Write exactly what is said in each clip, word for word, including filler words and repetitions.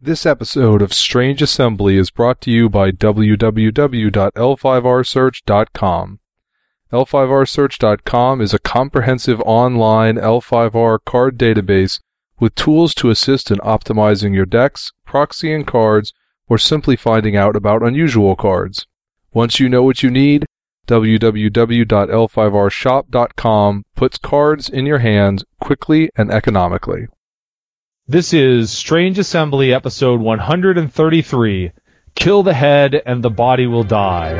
This episode of Strange Assembly is brought to you by w w w dot l five r search dot com. L five r search dot com is a comprehensive online L five R card database with tools to assist in optimizing your decks, proxying cards, or simply finding out about unusual cards. Once you know what you need, w w w dot l five r shop dot com puts cards in your hands quickly and economically. This is Strange Assembly, episode one hundred thirty-three, Kill the Head and the Body Will Die.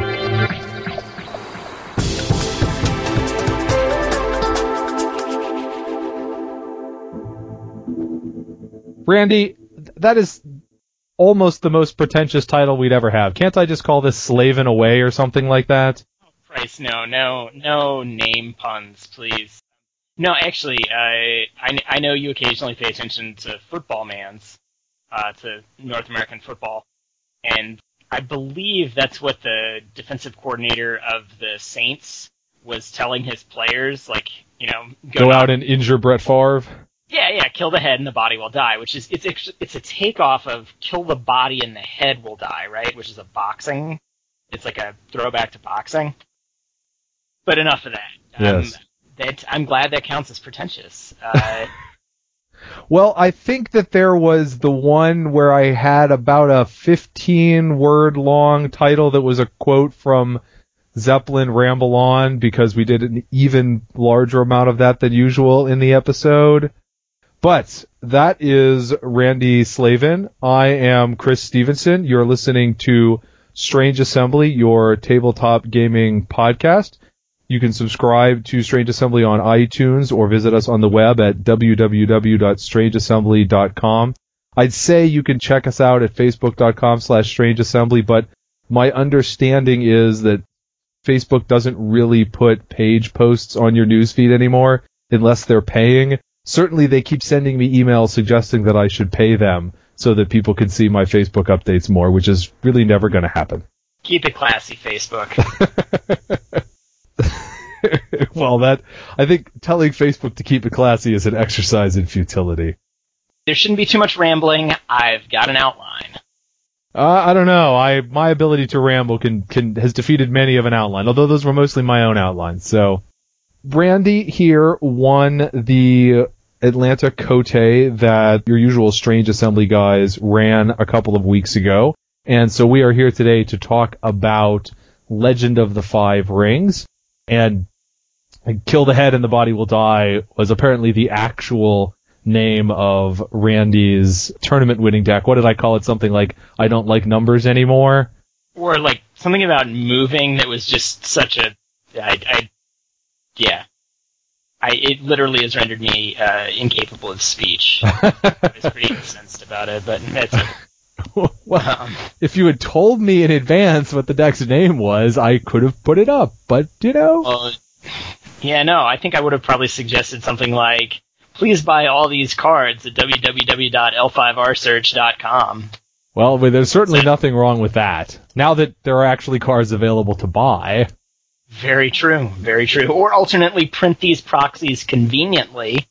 Randy, that is almost the most pretentious title we'd ever have. Can't I just call this Slavin' Away or something like that? Oh, Christ, no, no, no name puns, please. No, actually, uh, I, I know you occasionally pay attention to football mans, uh, to North American football, and I believe that's what the defensive coordinator of the Saints was telling his players, like, you know... Go, go out and injure Brett Favre? Yeah, yeah, kill the head and the body will die, which is, it's it's a takeoff of kill the body and the head will die, right? Which is a boxing, it's like a throwback to boxing. But enough of that. Yes. Um, That, I'm glad that counts as pretentious. Uh, well, I think that there was the one where I had about a fifteen-word-long title that was a quote from Zeppelin Ramble On, because we did an even larger amount of that than usual in the episode. But that is Randy Slavin. I am Chris Stevenson. You're listening to Strange Assembly, your tabletop gaming podcast. You can subscribe to Strange Assembly on iTunes or visit us on the web at w w w dot strange assembly dot com. I'd say you can check us out at facebook dot com slash strange assembly, but my understanding is that Facebook doesn't really put page posts on your newsfeed anymore unless they're paying. Certainly they keep sending me emails suggesting that I should pay them so that people can see my Facebook updates more, which is really never going to happen. Keep it classy, Facebook. Well, that I think telling Facebook to keep it classy is an exercise in futility. There shouldn't be too much rambling. I've got an outline. Uh, I don't know. I my ability to ramble can, can has defeated many of an outline, although those were mostly my own outlines. So, Randy here won the Atlanta Cote that your usual Strange Assembly guys ran a couple of weeks ago, and so we are here today to talk about Legend of the Five Rings. And Kill the Head and the Body Will Die was apparently the actual name of Randy's tournament-winning deck. What did I call it? Something like, I don't like numbers anymore? Or, like, something about moving that was just such a... I, I, yeah. I, it literally has rendered me uh, incapable of speech. I was pretty incensed about it, but that's it. Well, um, if you had told me in advance what the deck's name was, I could have put it up, but, you know... Well, yeah, no, I think I would have probably suggested something like, please buy all these cards at w w w dot l five r search dot com. Well, there's certainly nothing wrong with that, now that there are actually cards available to buy. Very true, very true. Or alternately, print these proxies conveniently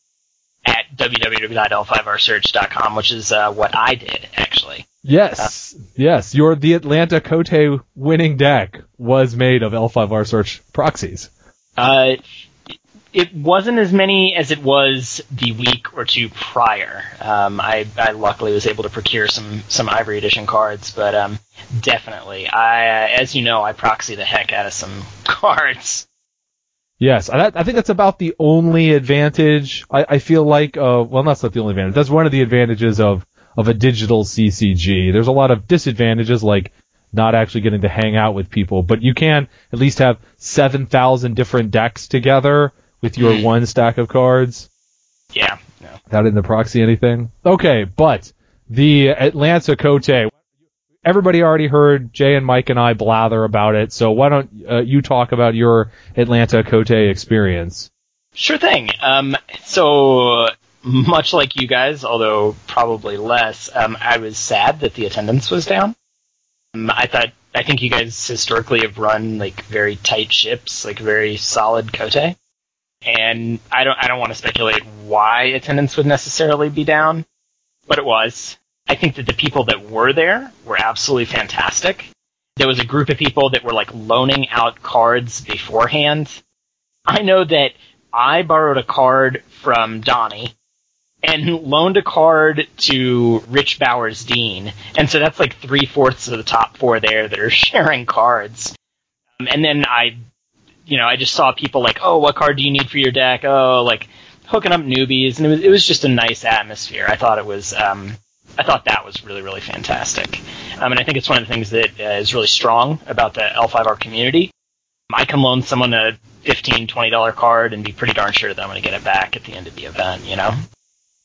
at w w w dot l five r search dot com, which is uh, what I did, actually. Yes, uh, yes. Your the Atlanta Cote winning deck was made of L five R search proxies. Uh, it wasn't as many as it was the week or two prior. Um, I, I luckily was able to procure some some Ivory Edition cards, but um, definitely, I uh, as you know, I proxy the heck out of some cards. Yes, I, I think that's about the only advantage. I, I feel like, uh, well, that's not the only advantage. That's one of the advantages of. of a digital C C G. There's a lot of disadvantages, like not actually getting to hang out with people, but you can at least have seven thousand different decks together with your one stack of cards. Yeah. No. That in the proxy anything? Okay, but the Atlanta Cote, everybody already heard Jay and Mike and I blather about it, so why don't uh, you talk about your Atlanta Cote experience? Sure thing. Um, so... Much like you guys, although probably less, um, I was sad that the attendance was down. Um, I thought, I think you guys historically have run like very tight ships, like very solid Cote, and I don't, I don't want to speculate why attendance would necessarily be down, but it was. I think that the people that were there were absolutely fantastic. There was a group of people that were like loaning out cards beforehand. I know that I borrowed a card from Donnie and loaned a card to Rich Bowers-Dean. And so that's like three-fourths of the top four there that are sharing cards. Um, and then I, you know, I just saw people like, oh, what card do you need for your deck? Oh, like hooking up newbies. And it was, it was just a nice atmosphere. I thought it was... Um, I thought that was really, really fantastic. Um, and I think it's one of the things that uh, is really strong about the L five R community. I can loan someone a fifteen dollars, twenty dollars card and be pretty darn sure that I'm going to get it back at the end of the event, you know?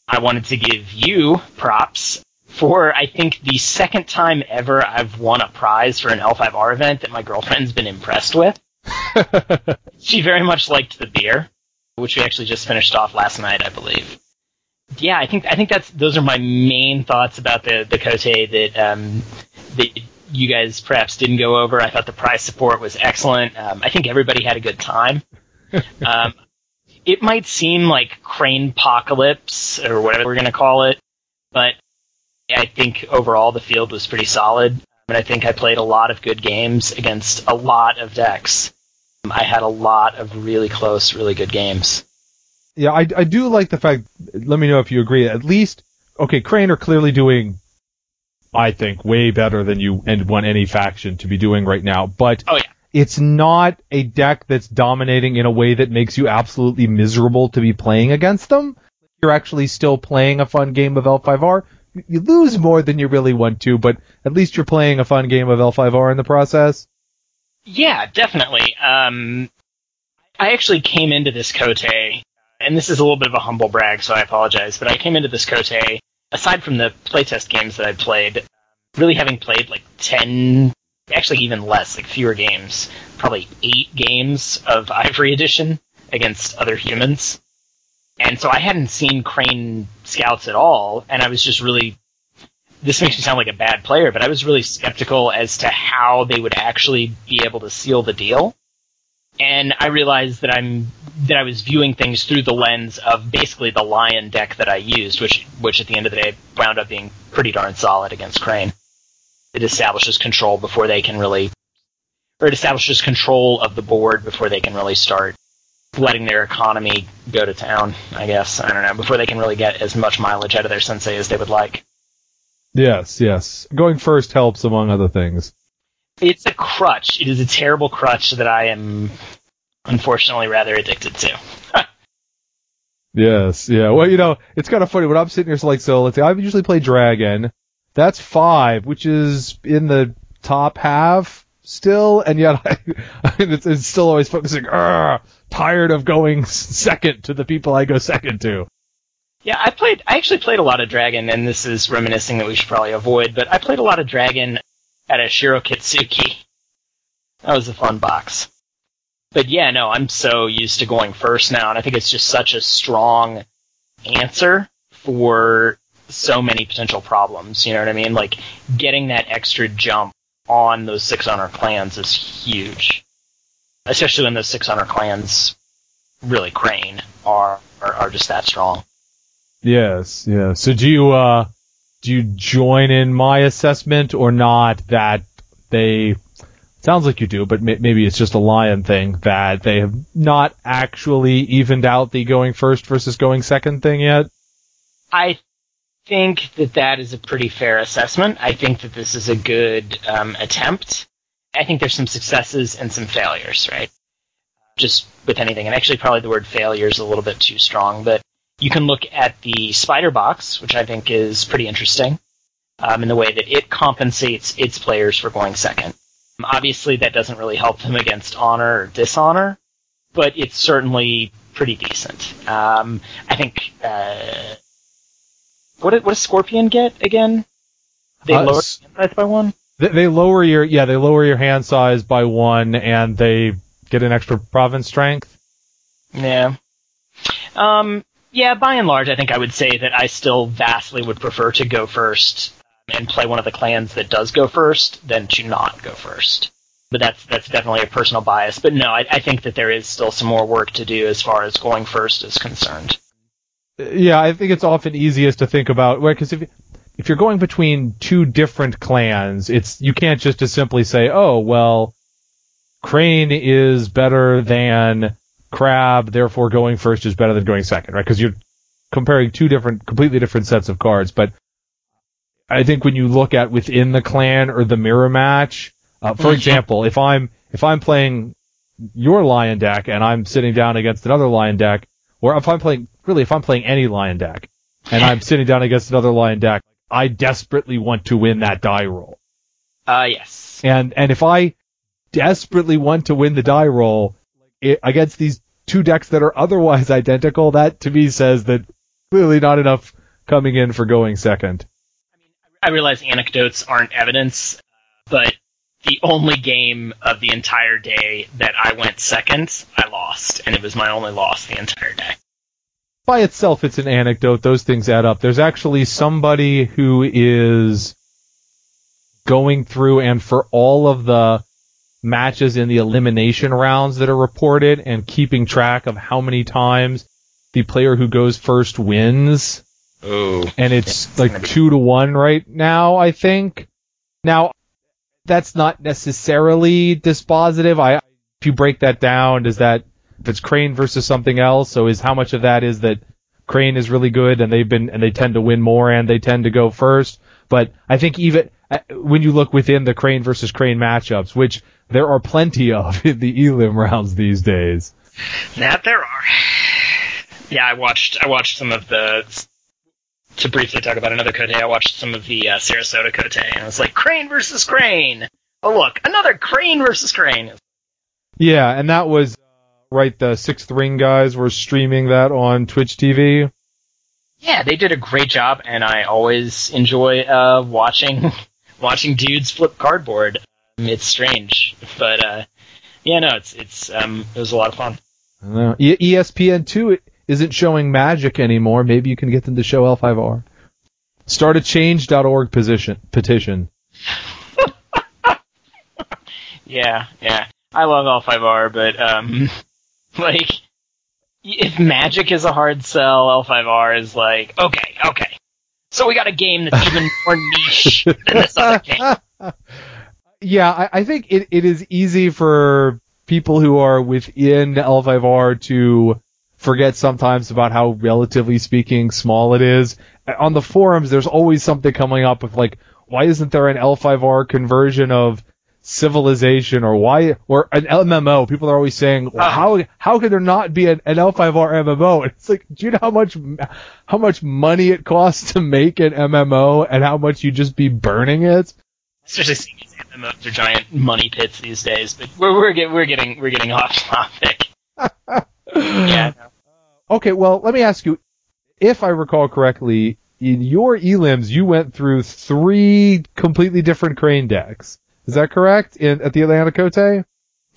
I wanted to give you props for, I think, the second time ever I've won a prize for an L five R event that my girlfriend's been impressed with. She very much liked the beer, which we actually just finished off last night, I believe. Yeah, I think I think that's those are my main thoughts about the the Cote that um, that you guys perhaps didn't go over. I thought the prize support was excellent. Um, I think everybody had a good time. Um, it might seem like Cranepocalypse or whatever we're going to call it, but I think overall the field was pretty solid. And I think I played a lot of good games against a lot of decks. I had a lot of really close, really good games. Yeah, I, I do like the fact, let me know if you agree, at least, okay, Crane are clearly doing, I think, way better than you and want any faction to be doing right now, but oh, yeah. It's not a deck that's dominating in a way that makes you absolutely miserable to be playing against them. You're actually still playing a fun game of L five R. You lose more than you really want to, but at least you're playing a fun game of L five R in the process. Yeah, definitely. Um, I actually came into this Cote... and this is a little bit of a humble brag, so I apologize, but I came into this Cote, aside from the playtest games that I played, really having played like ten, actually even less, like fewer games, probably eight games of Ivory Edition against other humans. And so I hadn't seen Crane Scouts at all, and I was just really, this makes me sound like a bad player, but I was really skeptical as to how they would actually be able to seal the deal. And I realized that I'm that I was viewing things through the lens of basically the Lion deck that I used, which which at the end of the day wound up being pretty darn solid against Crane. It establishes control before they can really, or it establishes control of the board before they can really start letting their economy go to town, I guess. I don't know, before they can really get as much mileage out of their sensei as they would like. Yes, yes. Going first helps, among other things. It's a crutch. It is a terrible crutch that I am, unfortunately, rather addicted to. Yes, yeah. Well, you know, it's kind of funny. When I'm sitting here, so like, so let's say I usually play Dragon. That's five, which is in the top half still, and yet I, it's, it's still always focusing, tired of going second to the people I go second to. Yeah, I played. I actually played a lot of Dragon, and this is reminiscing that we should probably avoid, but I played a lot of Dragon at a Shiro Kitsuki. That was a fun box. But yeah, no, I'm so used to going first now, and I think it's just such a strong answer for so many potential problems, you know what I mean? Like, getting that extra jump on those six honor clans is huge. Especially when those six honor clans, really Crane, are, are, are just that strong. Yes, yeah. So do you, uh... do you join in my assessment or not that they, sounds like you do, but may, maybe it's just a Lion thing, that they have not actually evened out the going first versus going second thing yet? I think that that is a pretty fair assessment. I think that this is a good um, attempt. I think there's some successes and some failures, right? Just with anything. And actually probably the word failure is a little bit too strong, but you can look at the spider box, which I think is pretty interesting, um, in the way that it compensates its players for going second. Um, obviously, that doesn't really help them against honor or dishonor, but it's certainly pretty decent. Um, I think... Uh, what, did, what does Scorpion get again? They uh, lower s- hand size by one? They, they lower your yeah, they lower your hand size by one, and they get an extra province strength. Yeah. Um... Yeah, by and large, I think I would say that I still vastly would prefer to go first and play one of the clans that does go first than to not go first. But that's that's definitely a personal bias. But no, I, I think that there is still some more work to do as far as going first is concerned. Yeah, I think it's often easiest to think about, because if if you're going between two different clans, it's you can't just to simply say, oh, well, Crane is better than Crab, therefore going first is better than going second, right? Because you're comparing two different, completely different sets of cards. But I think when you look at within the clan or the mirror match, uh, for example, if I'm if I'm playing your Lion deck and I'm sitting down against another Lion deck, or if I'm playing really if I'm playing any Lion deck and I'm sitting down against another Lion deck, I desperately want to win that die roll. Uh yes. And and if I desperately want to win the die roll it, against these two decks that are otherwise identical, that to me says that clearly not enough coming in for going second. I mean, I realize anecdotes aren't evidence, but the only game of the entire day that I went second, I lost, and it was my only loss the entire day. By itself, it's an anecdote. Those things add up. There's actually somebody who is going through, and for all of the matches in the elimination rounds that are reported, and keeping track of how many times the player who goes first wins. Oh. And it's, it's like two to one right now, I think. Now, that's not necessarily dispositive. I, if you break that down, does that, if it's Crane versus something else, so is how much of that is that Crane is really good and they've been, and they tend to win more and they tend to go first. But I think even when you look within the Crane versus Crane matchups, which there are plenty of in the Elim rounds these days. That there are. Yeah, I watched, I watched some of the, to briefly talk about another Cote, I watched some of the uh, Sarasota Cote, and I was like, Crane versus Crane! Oh, look, another Crane versus Crane! Yeah, and that was, right, the Sixth Ring guys were streaming that on Twitch T V. Yeah, they did a great job, and I always enjoy uh, watching watching dudes flip cardboard. It's strange, but, uh, yeah, no, it's it's um, it was a lot of fun. I don't know. E- E S P N two... It- isn't showing Magic anymore. Maybe you can get them to show L five R. Start a change dot org position, petition. yeah, yeah. I love L five R, but, um, like, if Magic is a hard sell, L five R is like, okay, okay. So we got a game that's even more niche than this other game. Yeah, I, I think it, it is easy for people who are within L five R to forget sometimes about how, relatively speaking, small it is. On the forums, there's always something coming up of, like, why isn't there an L five R conversion of Civilization, or why, or an M M O? People are always saying, well, how how could there not be an, an L five R M M O? And it's like, do you know how much how much money it costs to make an M M O and how much you just be burning it? Especially seeing these M M Os are giant money pits these days. But we're we're, get, we're getting we're getting off topic. Yeah. Okay, well, let me ask you, if I recall correctly, in your elims, you went through three completely different Crane decks. Is that correct, in, at the Atlanta Cote?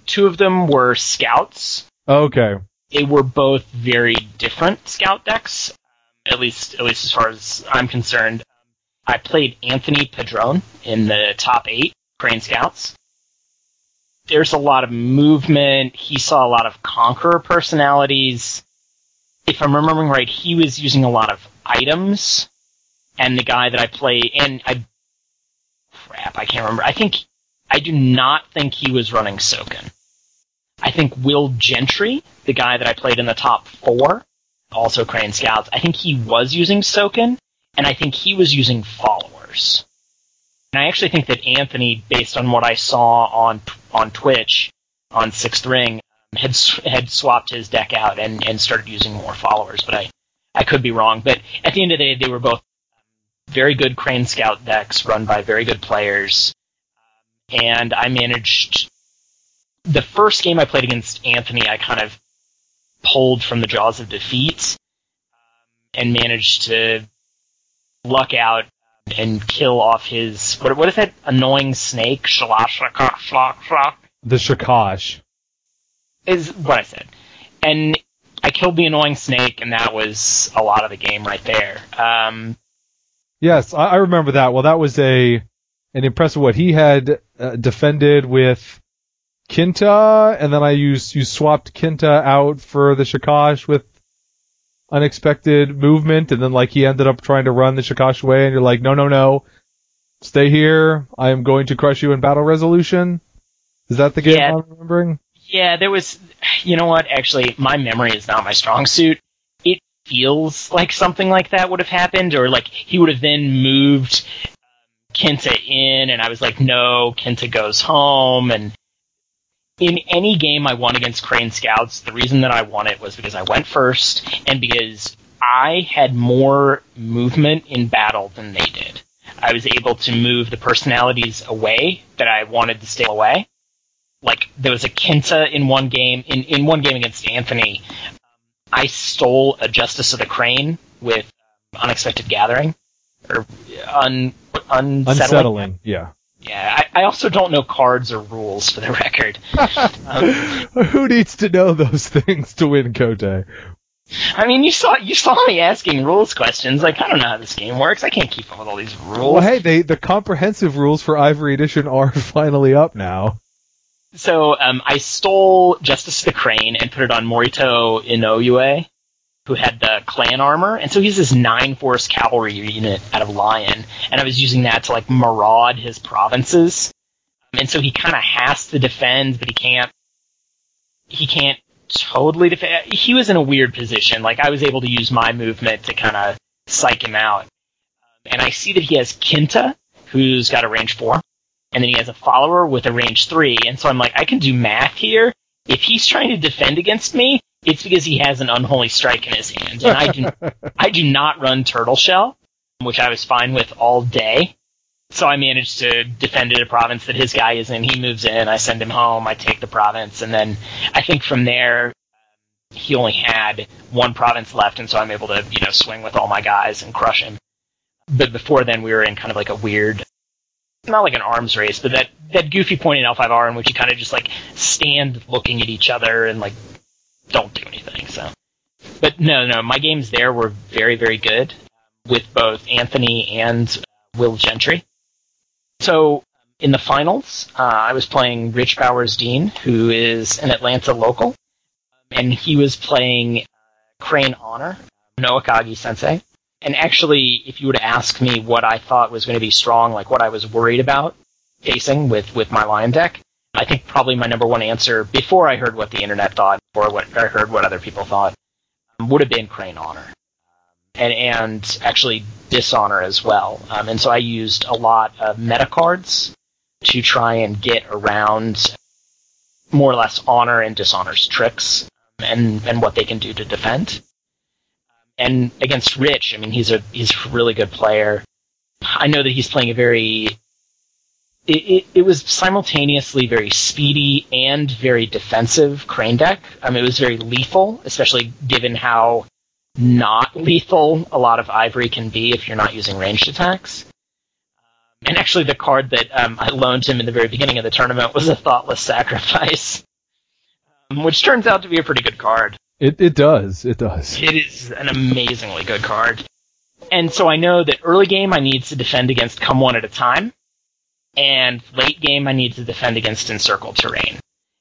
Two of them were Scouts. Okay. They were both very different Scout decks, at least at least as far as I'm concerned. I played Anthony Padron in the top eight Crane Scouts. There's a lot of movement. He saw a lot of Conqueror personalities. If I'm remembering right, he was using a lot of items, and the guy that I play, and I, crap, I can't remember. I think, I do not think he was running Soken. I think Will Gentry, the guy that I played in the top four, also Crane Scouts, I think he was using Soken, and I think he was using followers. And I actually think that Anthony, based on what I saw on on Twitch, on Sixth Ring, had had swapped his deck out and, and started using more followers, but I, I could be wrong. But at the end of the day, they were both very good Crane Scout decks run by very good players, and I managed... The first game I played against Anthony, I kind of pulled from the jaws of defeat and managed to luck out and kill off his... What, what is that annoying snake? Shalash, shalash, shalash. The Shikash. Is what I said. And I killed the annoying snake, and that was a lot of the game right there. Um, yes, I, I remember that. Well, that was a an impressive what he had uh, defended with Kinta, and then I used you swapped Kinta out for the Shikash with unexpected movement, and then like he ended up trying to run the Shikash way, and you're like, no, no, no, stay here. I am going to crush you in battle resolution. Is that the game yeah. I'm remembering? Yeah, there was. You know what? Actually, my memory is not my strong suit. It feels like something like that would have happened, or like he would have then moved Kinta in, and I was like, no, Kinta goes home. And in any game I won against Crane Scouts, the reason that I won it was because I went first, and because I had more movement in battle than they did. I was able to move the personalities away that I wanted to stay away. Like, there was a Kinta in one game, in, in one game against Anthony, um, I stole a Justice of the Crane with um, Unexpected Gathering, or un, Unsettling. Unsettling, yeah. Yeah, I, I also don't know cards or rules, for the record. Um, Who needs to know those things to win Kote? I mean, you saw you saw me asking rules questions. Like, I don't know how this game works. I can't keep up with all these rules. Well, hey, they, the comprehensive rules for Ivory Edition are finally up now. So um, I stole Justice the Crane and put it on Morito Inoue, who had the clan armor, and so he's this nine-force cavalry unit out of Lion, and I was using that to, like, maraud his provinces. And so he kind of has to defend, but he can't... He can't totally defend. He was in a weird position. Like, I was able to use my movement to kind of psych him out. And I see that he has Kinta, who's got a range four. And then he has a follower with a range three. And so I'm like, I can do math here. If he's trying to defend against me, it's because he has an unholy strike in his hand. And I do, I do not run Turtle Shell, which I was fine with all day. So I managed to defend it a province that his guy is in. He moves in. I send him home. I take the province. And then I think from there, he only had one province left. And so I'm able to, you know, swing with all my guys and crush him. But before then, we were in kind of like a weird... not like an arms race, but that, that goofy point in L five R in which you kind of just, like, stand looking at each other and, like, don't do anything, so. But no, no, my games there were very, very good with both Anthony and Will Gentry. So, in the finals, uh, I was playing Rich Bowers-Dean, who is an Atlanta local, and he was playing uh, Crane Honor, no Akagi-sensei. And actually, if you were to ask me what I thought was going to be strong, like what I was worried about facing with, with my Lion deck, I think probably my number one answer, before I heard what the internet thought, or what I heard what other people thought, would have been Crane Honor. And and actually Dishonor as well. Um, and so I used a lot of meta cards to try and get around more or less Honor and Dishonor's tricks and, and what they can do to defend. And against Rich, I mean, he's a he's a really good player. I know that he's playing a very... It, it, it was simultaneously very speedy and very defensive Crane deck. I mean, it was very lethal, especially given how not lethal a lot of Ivory can be if you're not using ranged attacks. And actually, the card that um, I loaned him in the very beginning of the tournament was a Thoughtless Sacrifice, which turns out to be a pretty good card. It it does, it does. It is an amazingly good card. And so I know that early game I need to defend against Come One at a Time, and late game I need to defend against Encircled Terrain.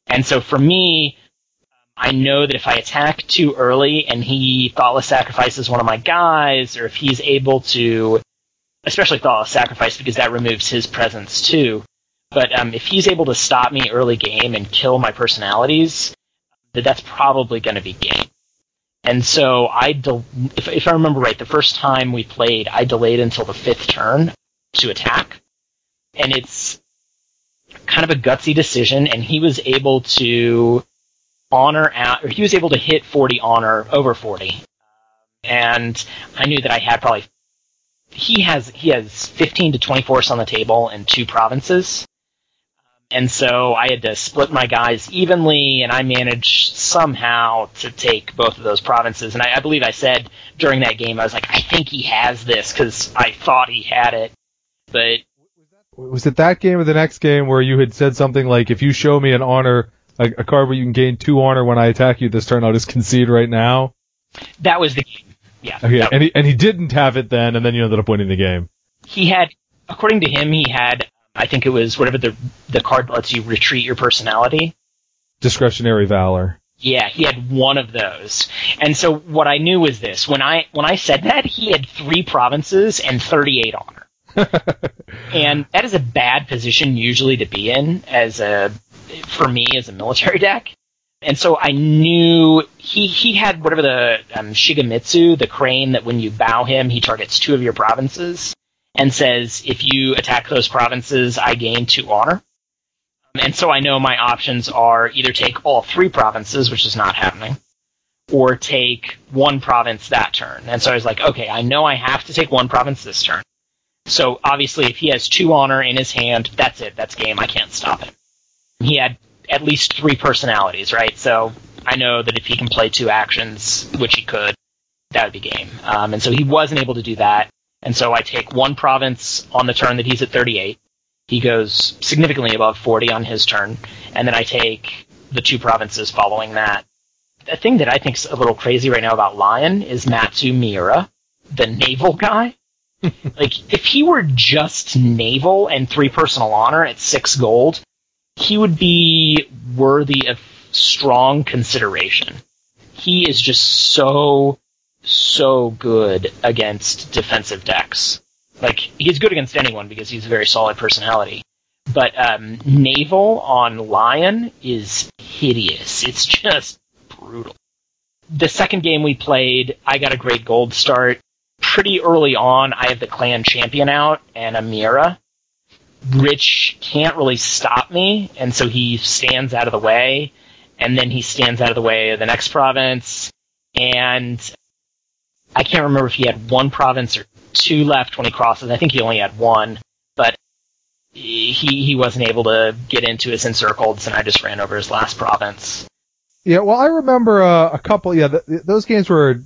And so for me, I know that if I attack too early and he Thoughtless Sacrifices one of my guys, or if he's able to, especially Thoughtless Sacrifice because that removes his presence too, but um, if he's able to stop me early game and kill my personalities... that that's probably going to be game. And so, I del- if, if I remember right, the first time we played, I delayed until the fifth turn to attack. And it's kind of a gutsy decision, and he was able to honor out, or he was able to hit forty honor, over forty. And I knew that I had probably, he has, he has fifteen to twenty force on the table in two provinces. And so I had to split my guys evenly, and I managed somehow to take both of those provinces. And I, I believe I said during that game, I was like, I think he has this, because I thought he had it. But was it that game or the next game where you had said something like, if you show me an honor, a, a card where you can gain two honor when I attack you this turn, I'll just concede right now? That was the game, yeah. Okay, and he, and he didn't have it then, and then you ended up winning the game. He had, according to him, he had... I think it was whatever the the card lets you retreat your personality. Discretionary Valor. Yeah, he had one of those. And so what I knew was this. When I when I said that, he had three provinces and thirty-eight honor. And that is a bad position usually to be in as a for me as a military deck. And so I knew he, he had whatever the um, Shigemitsu, the crane that when you bow him, he targets two of your provinces and says, if you attack those provinces, I gain two honor. And so I know my options are either take all three provinces, which is not happening, or take one province that turn. And so I was like, okay, I know I have to take one province this turn. So obviously if he has two honor in his hand, that's it. That's game. I can't stop him. He had at least three personalities, right? So I know that if he can play two actions, which he could, that would be game. Um, and so he wasn't able to do that. And so I take one province on the turn that he's at thirty-eight. He goes significantly above forty on his turn, and then I take the two provinces following that. The thing that I think's a little crazy right now about Lion is Matsu Miura, the naval guy. Like, if he were just naval and three personal honor at six gold, he would be worthy of strong consideration. He is just so, so good against defensive decks. Like, he's good against anyone because he's a very solid personality. But um, naval on Lion is hideous. It's just brutal. The second game we played, I got a great gold start. Pretty early on, I have the clan champion out and Amira. Rich can't really stop me, and so he stands out of the way, and then he stands out of the way of the next province, and I can't remember if he had one province or two left when he crosses. I think he only had one, but he he wasn't able to get into his encircleds, and I just ran over his last province. Yeah, well, I remember uh, a couple. Yeah, th- those games were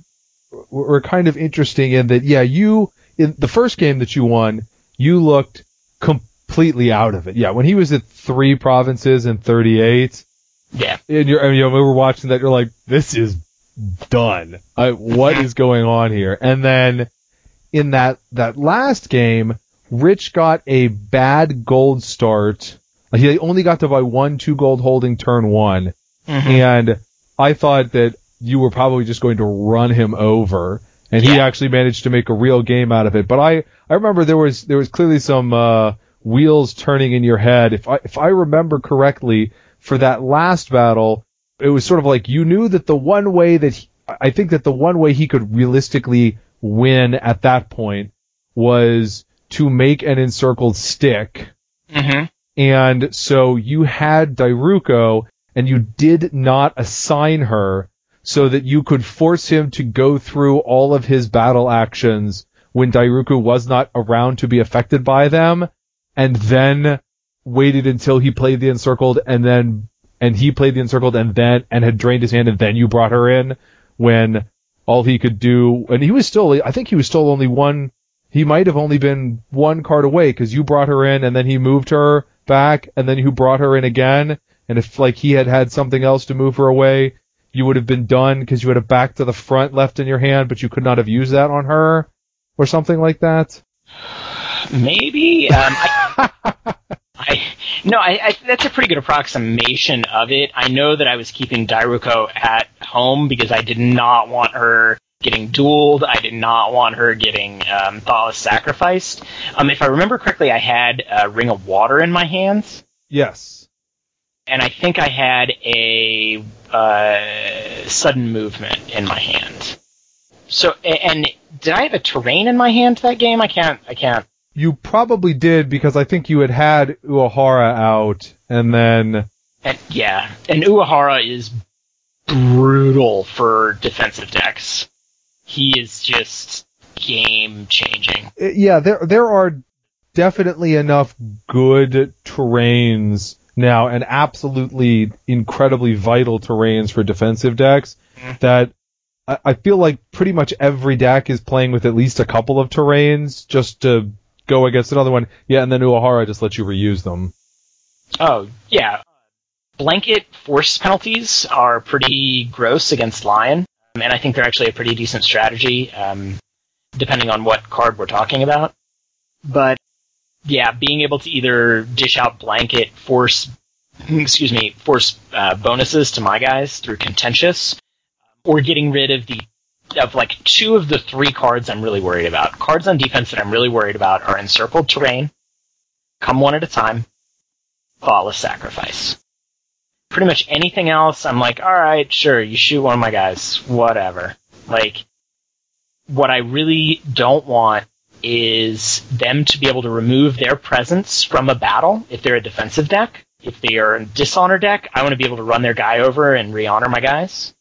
were kind of interesting in that. Yeah, you in the first game that you won, you looked completely out of it. Yeah, when he was at three provinces and thirty-eight. Yeah, and you're, I mean, we were watching that. You're like, this is done. I, what is going on here? And then in that, that last game, Rich got a bad gold start. Like, he only got to buy one two gold holding turn one. Mm-hmm. And I thought that you were probably just going to run him over. And yeah. He actually managed to make a real game out of it. But I, I remember there was, there was clearly some, uh, wheels turning in your head. If I, if I remember correctly, for that last battle, it was sort of like you knew that the one way that he, I think that the one way he could realistically win at that point was to make an encircled stick. Mm-hmm. And so you had Dairuko and you did not assign her so that you could force him to go through all of his battle actions when Dairuko was not around to be affected by them, and then waited until he played the encircled and then and he played the encircled and then and had drained his hand, and then you brought her in when all he could do, and he was still, I think he was still only one, he might have only been one card away, because you brought her in, and then he moved her back, and then you brought her in again, and if, like, he had had something else to move her away, you would have been done, because you had a back to the front left in your hand, but you could not have used that on her, or something like that? Maybe? Um, I, I, no, I, I, that's a pretty good approximation of it. I know that I was keeping Dairuko at home because I did not want her getting dueled. I did not want her getting um, Thoughtless Sacrificed. Um, if I remember correctly, I had a Ring of Water in my hands. Yes. And I think I had a uh, Sudden Movement in my hand. So, and did I have a Terrain in my hand that game? I can't. I can't. You probably did, because I think you had had Uehara out, and then... And, yeah, and Uehara is brutal for defensive decks. He is just game-changing. Yeah, there there are definitely enough good terrains now, and absolutely incredibly vital terrains for defensive decks, mm-hmm. that I, I feel like pretty much every deck is playing with at least a couple of terrains just to go against another one. Yeah, and then Uehara just lets you reuse them. Oh, yeah. Blanket force penalties are pretty gross against Lion, and I think they're actually a pretty decent strategy, um, depending on what card we're talking about. But, yeah, being able to either dish out blanket force excuse me, force uh, bonuses to my guys through contentious, or getting rid of the of like two of the three cards I'm really worried about. Cards on defense that I'm really worried about are Encircled Terrain, Come One at a Time, Thoughtless Sacrifice. Pretty much anything else, I'm like, all right, sure, you shoot one of my guys, whatever. Like, what I really don't want is them to be able to remove their presence from a battle if they're a defensive deck. If they are a dishonor deck, I want to be able to run their guy over and re-honor my guys.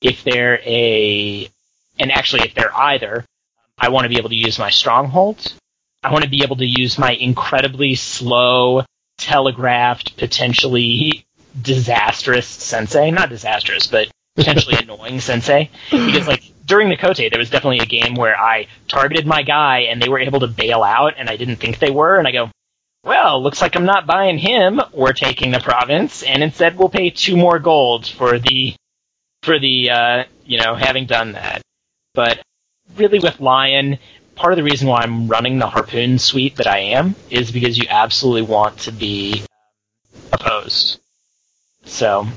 If they're a... And actually, if they're either, I want to be able to use my stronghold. I want to be able to use my incredibly slow, telegraphed, potentially disastrous sensei. Not disastrous, but potentially annoying sensei. Because, like, during the Cote, there was definitely a game where I targeted my guy, and they were able to bail out, and I didn't think they were, and I go, well, looks like I'm not buying him or taking the province, and instead we'll pay two more gold for the, for the uh, you know, having done that. But really with Lion, part of the reason why I'm running the Harpoon suite that I am is because you absolutely want to be opposed. So,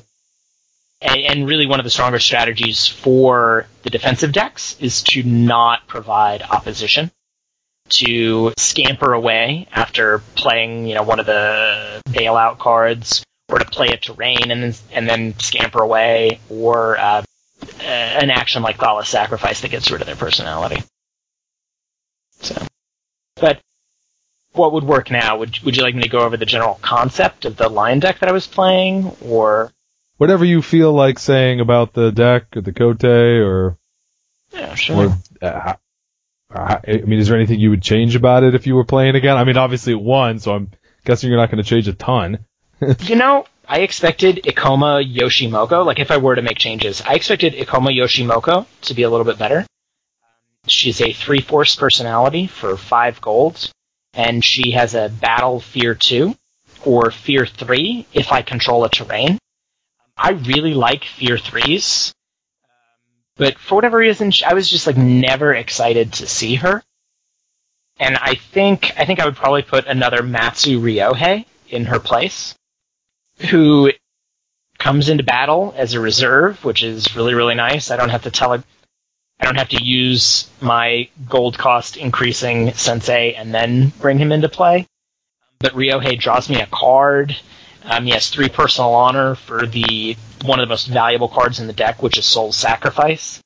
and, and really one of the stronger strategies for the defensive decks is to not provide opposition, to scamper away after playing, you know, one of the bailout cards, or to play a terrain and then, and then scamper away, or uh, an action like Thoughtless Sacrifice that gets rid of their personality. So, but what would work now? Would Would you like me to go over the general concept of the line deck that I was playing, or whatever you feel like saying about the deck or the Cote, or yeah, sure. Or, uh, I mean, is there anything you would change about it if you were playing again? I mean, obviously it won, so I'm guessing you're not going to change a ton. You know, I expected Ikoma Yoshimoko, like if I were to make changes, I expected Ikoma Yoshimoko to be a little bit better. She's a three-force personality for five gold, and she has a Battle Fear two, or Fear three if I control a terrain. I really like Fear threes. But for whatever reason, I was just like never excited to see her. And I think I think I would probably put another Matsu Ryohei in her place, who comes into battle as a reserve, which is really, really nice. I don't have to tell her, I don't have to use my gold cost increasing sensei and then bring him into play. But Ryohei draws me a card. Um, he has three personal honor for the one of the most valuable cards in the deck, which is Soul Sacrifice,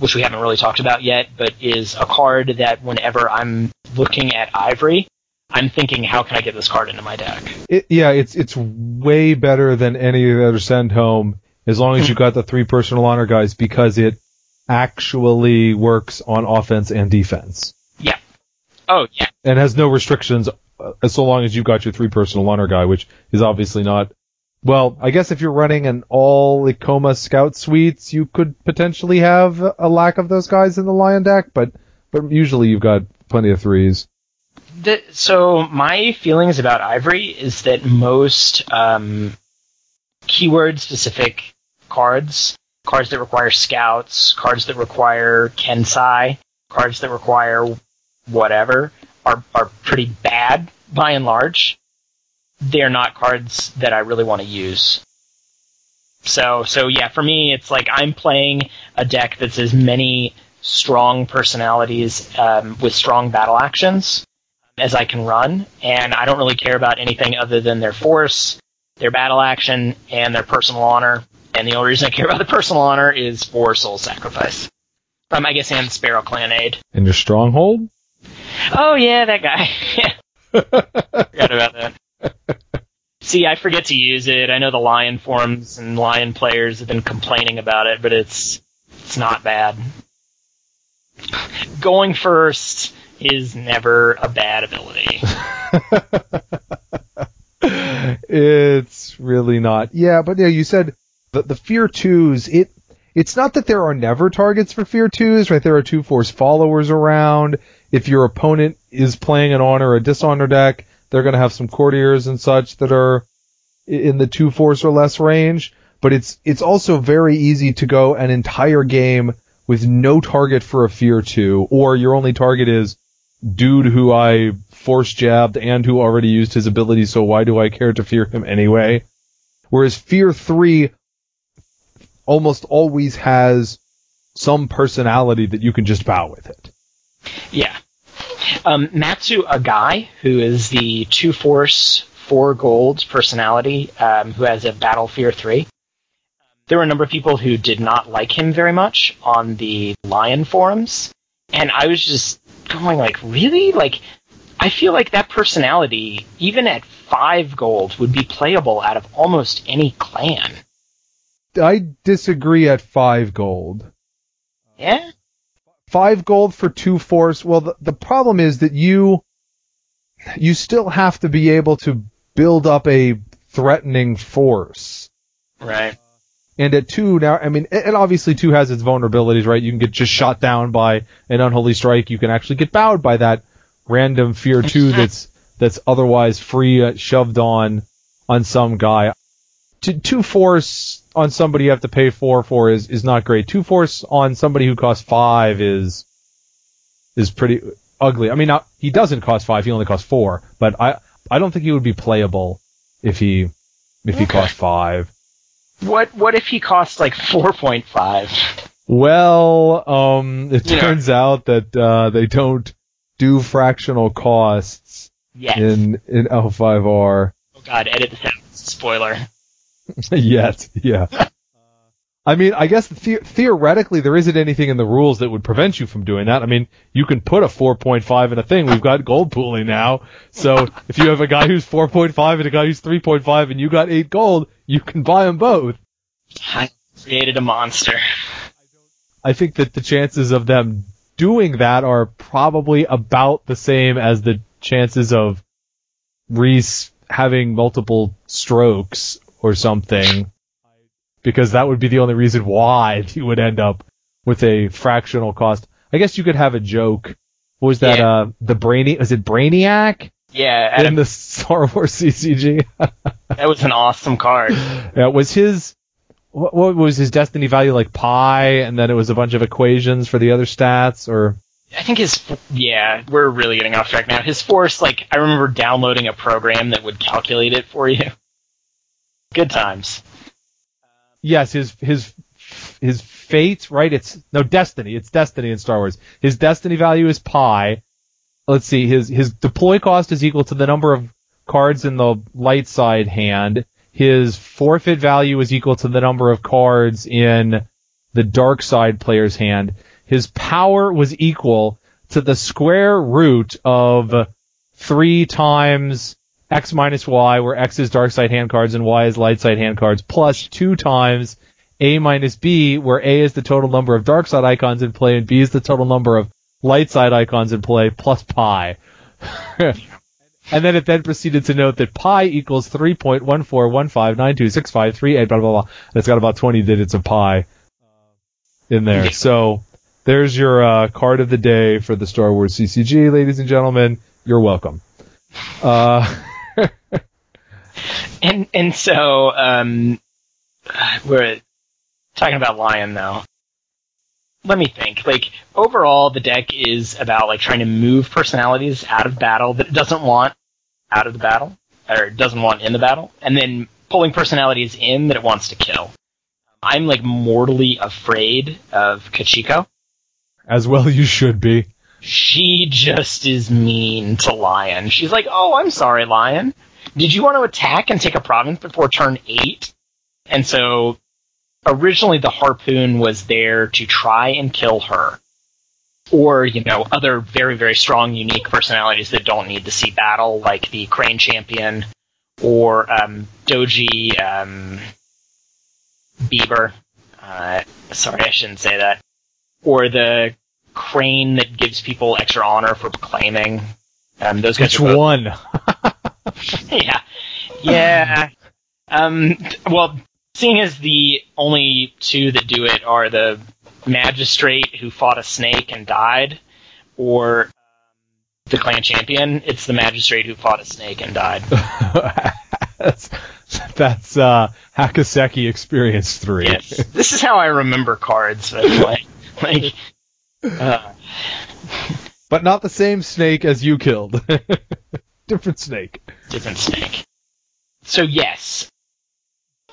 which we haven't really talked about yet, but is a card that whenever I'm looking at Ivory, I'm thinking, how can I get this card into my deck? It, yeah, it's it's way better than any of the other send home, as long as you got the three personal honor guys, because it actually works on offense and defense. Yeah. Oh, yeah. And has no restrictions so long as you've got your three personal honor guy, which is obviously not... Well, I guess if you're running an all Ikoma Scout suites, you could potentially have a lack of those guys in the Lion deck, but but usually you've got plenty of threes. The, so my feelings about Ivory is that most um, keyword-specific cards, cards that require Scouts, cards that require Kensai, cards that require whatever... Are, are pretty bad, by and large. They're not cards that I really want to use. So, so yeah, for me, it's like I'm playing a deck that's as many strong personalities um, with strong battle actions as I can run, and I don't really care about anything other than their force, their battle action, and their personal honor, and the only reason I care about the personal honor is for Soul Sacrifice. Um, I guess, and Sparrow Clan Aid. And your stronghold? Oh, yeah, that guy. Forgot about that. See, I forget to use it. I know the Lion forums and Lion players have been complaining about it, but it's it's not bad. Going first is never a bad ability. It's really not. Yeah, but yeah, you said the, the Fear twos, it, it's not that there are never targets for Fear twos, right? There are two-force followers around. If your opponent is playing an honor or a dishonor deck, they're going to have some courtiers and such that are in the two force or less range. But it's it's also very easy to go an entire game with no target for a Fear two, or your only target is dude who I force jabbed and who already used his ability, so why do I care to fear him anyway? Whereas Fear three almost always has some personality that you can just bow with it. Yeah. Um, Matsu Agai, who is the two force, four gold personality, um, who has a Battle Fear three. There were a number of people who did not like him very much on the Lion forums, and I was just going like, really? Like, I feel like that personality, even at five gold, would be playable out of almost any clan. I disagree at five gold. Yeah? Five gold for two force. Well, the, the problem is that you you still have to be able to build up a threatening force. Right. And at two now, I mean, and obviously two has its vulnerabilities, right? You can get just shot down by an unholy strike. You can actually get bowed by that random fear two that's that's otherwise free uh, shoved on on some guy. Two, two force on somebody you have to pay four for is is not great. Two force on somebody who costs five is is pretty ugly. I mean, now, he doesn't cost five; he only costs four. But I I don't think he would be playable if he if okay. he cost five. What what if he costs like four point five? Well, um, it you turns know. out that uh, they don't do fractional costs yes. in in L five R. Oh God! Edit this out. Spoiler. Yet, yeah. I mean, I guess the- theoretically there isn't anything in the rules that would prevent you from doing that. I mean, you can put a four point five in a thing. We've got gold pooling now. So if you have a guy who's four point five and a guy who's three point five and you got eight gold, you can buy them both. I created a monster. I think that the chances of them doing that are probably about the same as the chances of Reese having multiple strokes or something. Because that would be the only reason why you would end up with a fractional cost. I guess you could have a joke. What was that? Yeah. Uh, the Brainy? Was it Brainiac? Yeah. In a, the Star Wars C C G. That was an awesome card. Yeah. Was his what, what was his destiny value like? Pi, and then it was a bunch of equations for the other stats, or. I think his yeah. We're really getting off track now. His force, like I remember downloading a program that would calculate it for you. Good times. Yes, his his his fate, right? It's no destiny. It's destiny in Star Wars. His destiny value is pi. Let's see. His his deploy cost is equal to the number of cards in the light side hand. His forfeit value is equal to the number of cards in the dark side player's hand. His power was equal to the square root of three times X minus Y, where X is dark side hand cards and Y is light side hand cards, plus two times A minus B, where A is the total number of dark side icons in play and B is the total number of light side icons in play, plus pi. And then it then proceeded to note that pi equals three point one four one five nine two six five three eight, blah, blah, blah. And it's got about twenty digits of pi in there. So there's your uh, card of the day for the Star Wars C C G, ladies and gentlemen. You're welcome. Uh... and and so um, we're talking about Lion though. Let me think. Like overall, the deck is about like trying to move personalities out of battle that it doesn't want out of the battle or doesn't want in the battle, and then pulling personalities in that it wants to kill. I'm like mortally afraid of Kachiko. As well, you should be. She just is mean to Lion. She's like, oh, I'm sorry, Lion. Did you want to attack and take a province before turn eight? And so, originally the Harpoon was there to try and kill her. Or, you know, other very, very strong, unique personalities that don't need to see battle, like the Crane Champion, or um, Doji um, Beaver. Uh, sorry, I shouldn't say that. Or the Crane that gives people extra honor for claiming. Um, those guys. Which both... one? yeah, yeah. Um, well, seeing as the only two that do it are the magistrate who fought a snake and died, or the clan champion. It's the magistrate who fought a snake and died. that's that's uh, Hakaseki Experience Three. Yes. This is how I remember cards. By the way. Like. Uh. But not the same snake as you killed. Different snake. Different snake. So yes,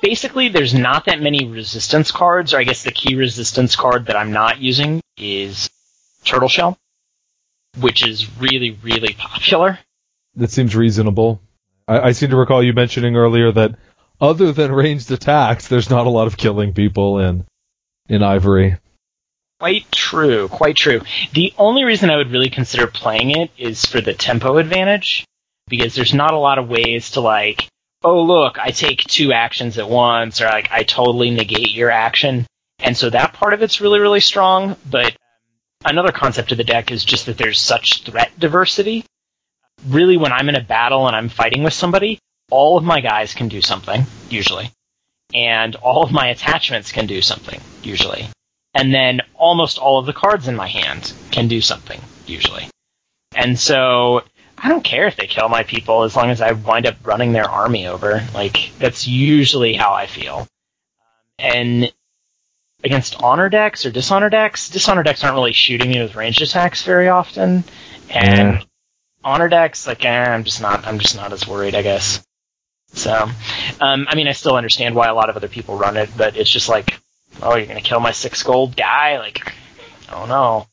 basically there's not that many resistance cards, or I guess the key resistance card that I'm not using is Turtle Shell, which is really, really popular. That seems reasonable. I, I seem to recall you mentioning earlier that other than ranged attacks, there's not a lot of killing people in in Ivory. Quite true, quite true. The only reason I would really consider playing it is for the tempo advantage, because there's not a lot of ways to, like, oh, look, I take two actions at once, or, like, I totally negate your action. And so that part of it's really, really strong, but another concept of the deck is just that there's such threat diversity. Really, when I'm in a battle and I'm fighting with somebody, all of my guys can do something, usually. And all of my attachments can do something, usually. And then almost all of the cards in my hand can do something, usually. And so I don't care if they kill my people as long as I wind up running their army over. Like, that's usually how I feel. And against honor decks or dishonor decks, dishonor decks aren't really shooting me with ranged attacks very often. And yeah. honor decks, like, eh, I'm just not, I'm just not as worried, I guess. So, um, I mean, I still understand why a lot of other people run it, but it's just like, oh, you're going to kill my six gold guy? Like, I don't know.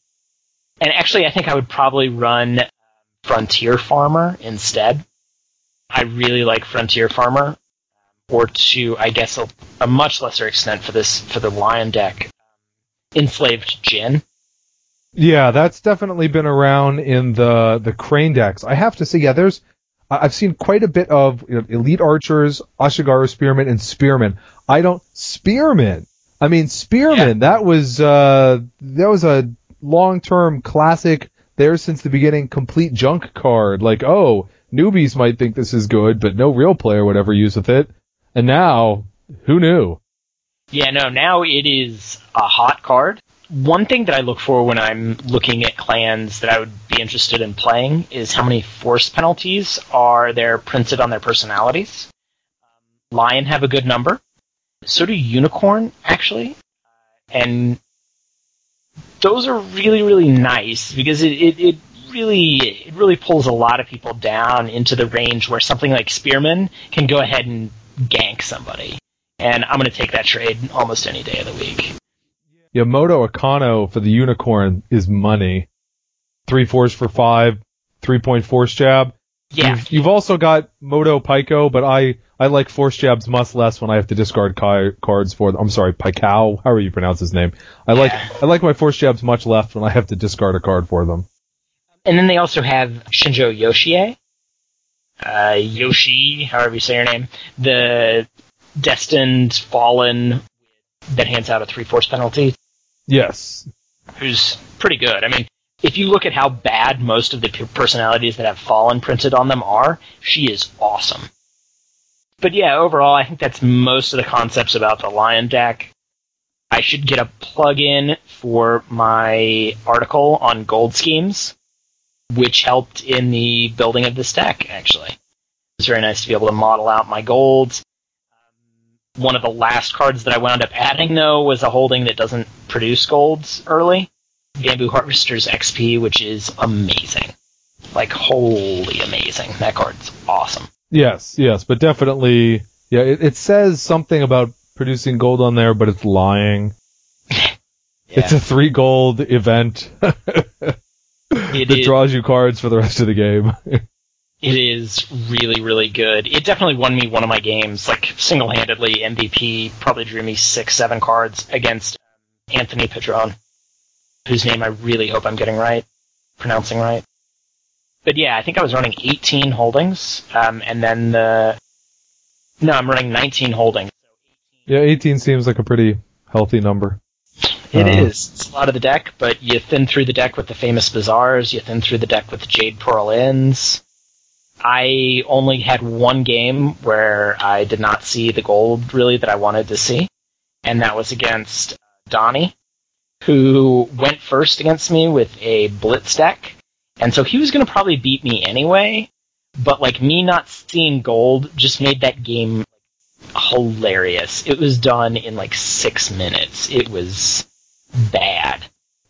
And actually, I think I would probably run Frontier Farmer instead. I really like Frontier Farmer, or to, I guess, a, a much lesser extent for this for the Lion deck, Enslaved Jinn. Yeah, that's definitely been around in the, the Crane decks. I have to say, yeah, there's... I've seen quite a bit of, you know, Elite Archers, Ashigaru Spearman, and Spearman. I don't... Spearman! I mean, Spearman, yeah. that was uh, that was a long-term classic, there since the beginning, complete junk card. Like, oh, newbies might think this is good, but no real player would ever use with it. And now, who knew? Yeah, no, now it is a hot card. One thing that I look for when I'm looking at clans that I would be interested in playing is how many force penalties are there printed on their personalities. Lion have a good number. So do Unicorn, actually. And those are really, really nice because it, it, it really it really pulls a lot of people down into the range where something like Spearman can go ahead and gank somebody. And I'm going to take that trade almost any day of the week. Yeah, Moto Akano for the Unicorn is money. Three force for five, three-point force jab. Yeah. You've, you've also got Moto Paiko, but I, I like force jabs much less when I have to discard ki- cards for them. I'm sorry, Paikao, however you pronounce his name. I like yeah. I like my force jabs much less when I have to discard a card for them. And then they also have Shinjo Yoshie, uh, Yoshi, however you say your name, the destined fallen that hands out a three force penalty. Yes. Who's pretty good. I mean, if you look at how bad most of the personalities that have Fallen printed on them are, she is awesome. But yeah, overall, I think that's most of the concepts about the Lion deck. I should get a plug-in for my article on gold schemes, which helped in the building of this deck, actually. It was very nice to be able to model out my golds. One of the last cards that I wound up adding, though, was a holding that doesn't produce golds early. Bamboo Harvester's X P, which is amazing. Like, holy amazing. That card's awesome. Yes, yes, but definitely, yeah, it, it says something about producing gold on there, but it's lying. yeah. It's a three gold event that is, draws you cards for the rest of the game. It is really, really good. It definitely won me one of my games, like, single-handedly, M V P, probably drew me six, seven cards against Anthony Padron, whose name I really hope I'm getting right, pronouncing right. But yeah, I think I was running eighteen holdings, um, and then the... No, I'm running nineteen holdings. Yeah, eighteen seems like a pretty healthy number. It uh, is. It's a lot of the deck, but you thin through the deck with the famous Bazaars, you thin through the deck with Jade Pearl Inns. I only had one game where I did not see the gold, really, that I wanted to see, and that was against Donnie, who went first against me with a blitz deck, and so he was going to probably beat me anyway, but, like, me not seeing gold just made that game hilarious. It was done in, like, six minutes. It was bad.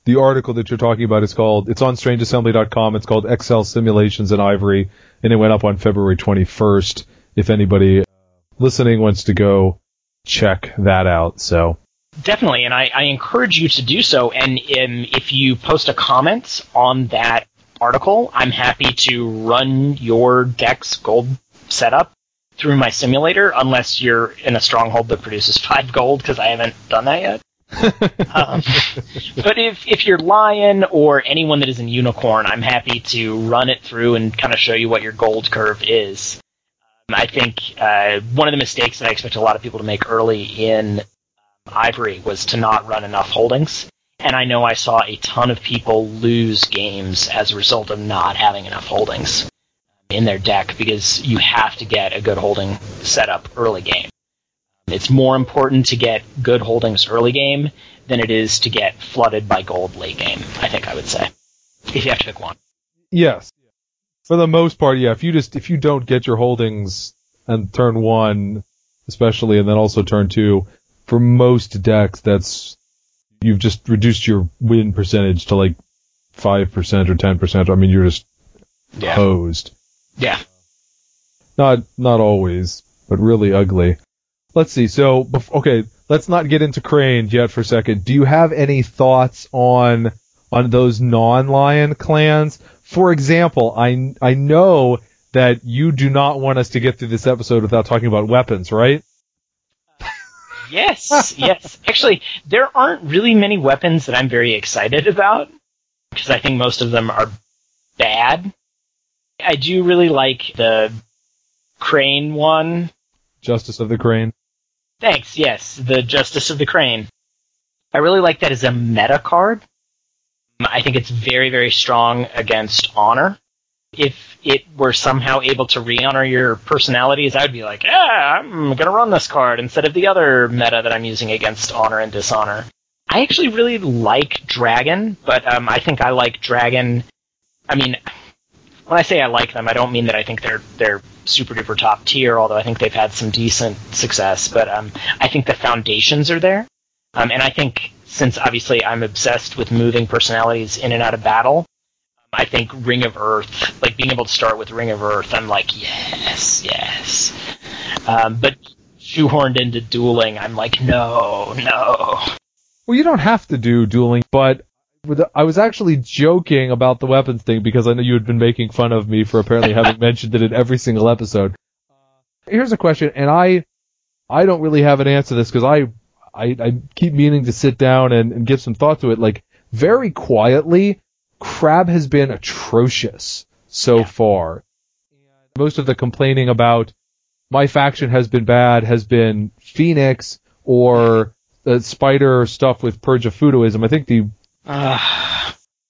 The article that you're talking about is called, it's on strange assembly dot com, it's called Excel Simulations in Ivory, and it went up on February twenty-first, if anybody listening wants to go check that out. So definitely, and I, I encourage you to do so. And um, if you post a comment on that article, I'm happy to run your deck's gold setup through my simulator, unless you're in a stronghold that produces five gold, because I haven't done that yet. um, but if if you're Lion or anyone that is in Unicorn, I'm happy to run it through and kind of show you what your gold curve is. Um, I think uh, one of the mistakes that I expect a lot of people to make early in um, Ivory was to not run enough holdings. And I know I saw a ton of people lose games as a result of not having enough holdings in their deck, because you have to get a good holding setup early game. It's more important to get good holdings early game than it is to get flooded by gold late game, I think I would say, if you have to pick one. Yes. For the most part, yeah. If you just if you don't get your holdings on turn one, especially, and then also turn two, for most decks, that's you've just reduced your win percentage to like five percent or ten percent. I mean, you're just yeah. hosed. Yeah. Not not always, but really ugly. Let's see. So, okay, let's not get into Crane yet for a second. Do you have any thoughts on on those non-Lion clans? For example, I I know that you do not want us to get through this episode without talking about weapons, right? Uh, yes, yes. Actually, there aren't really many weapons that I'm very excited about, because I think most of them are bad. I do really like the Crane one. Justice of the Crane. Thanks, yes. The Justice of the Crane. I really like that as a meta card. I think it's very, very strong against honor. If it were somehow able to re-honor your personalities, I'd be like, yeah, I'm going to run this card instead of the other meta that I'm using against honor and dishonor. I actually really like Dragon, but um, I think I like Dragon... I mean... When I say I like them, I don't mean that I think they're they're super duper top tier, although I think they've had some decent success. But um, I think the foundations are there, um, and I think since obviously I'm obsessed with moving personalities in and out of battle, um, I think Ring of Earth, like being able to start with Ring of Earth, I'm like yes, yes. Um, but shoehorned into dueling, I'm like no, no. Well, you don't have to do dueling, but. I was actually joking about the weapons thing because I know you had been making fun of me for apparently having mentioned it in every single episode. Here's a question, and I I don't really have an answer to this because I, I I keep meaning to sit down and, and give some thought to it. Like, very quietly, Crab has been atrocious so yeah. far. Most of the complaining about my faction has been bad has been Phoenix or the Spider stuff with Purge of Fudoism. I think the Uh,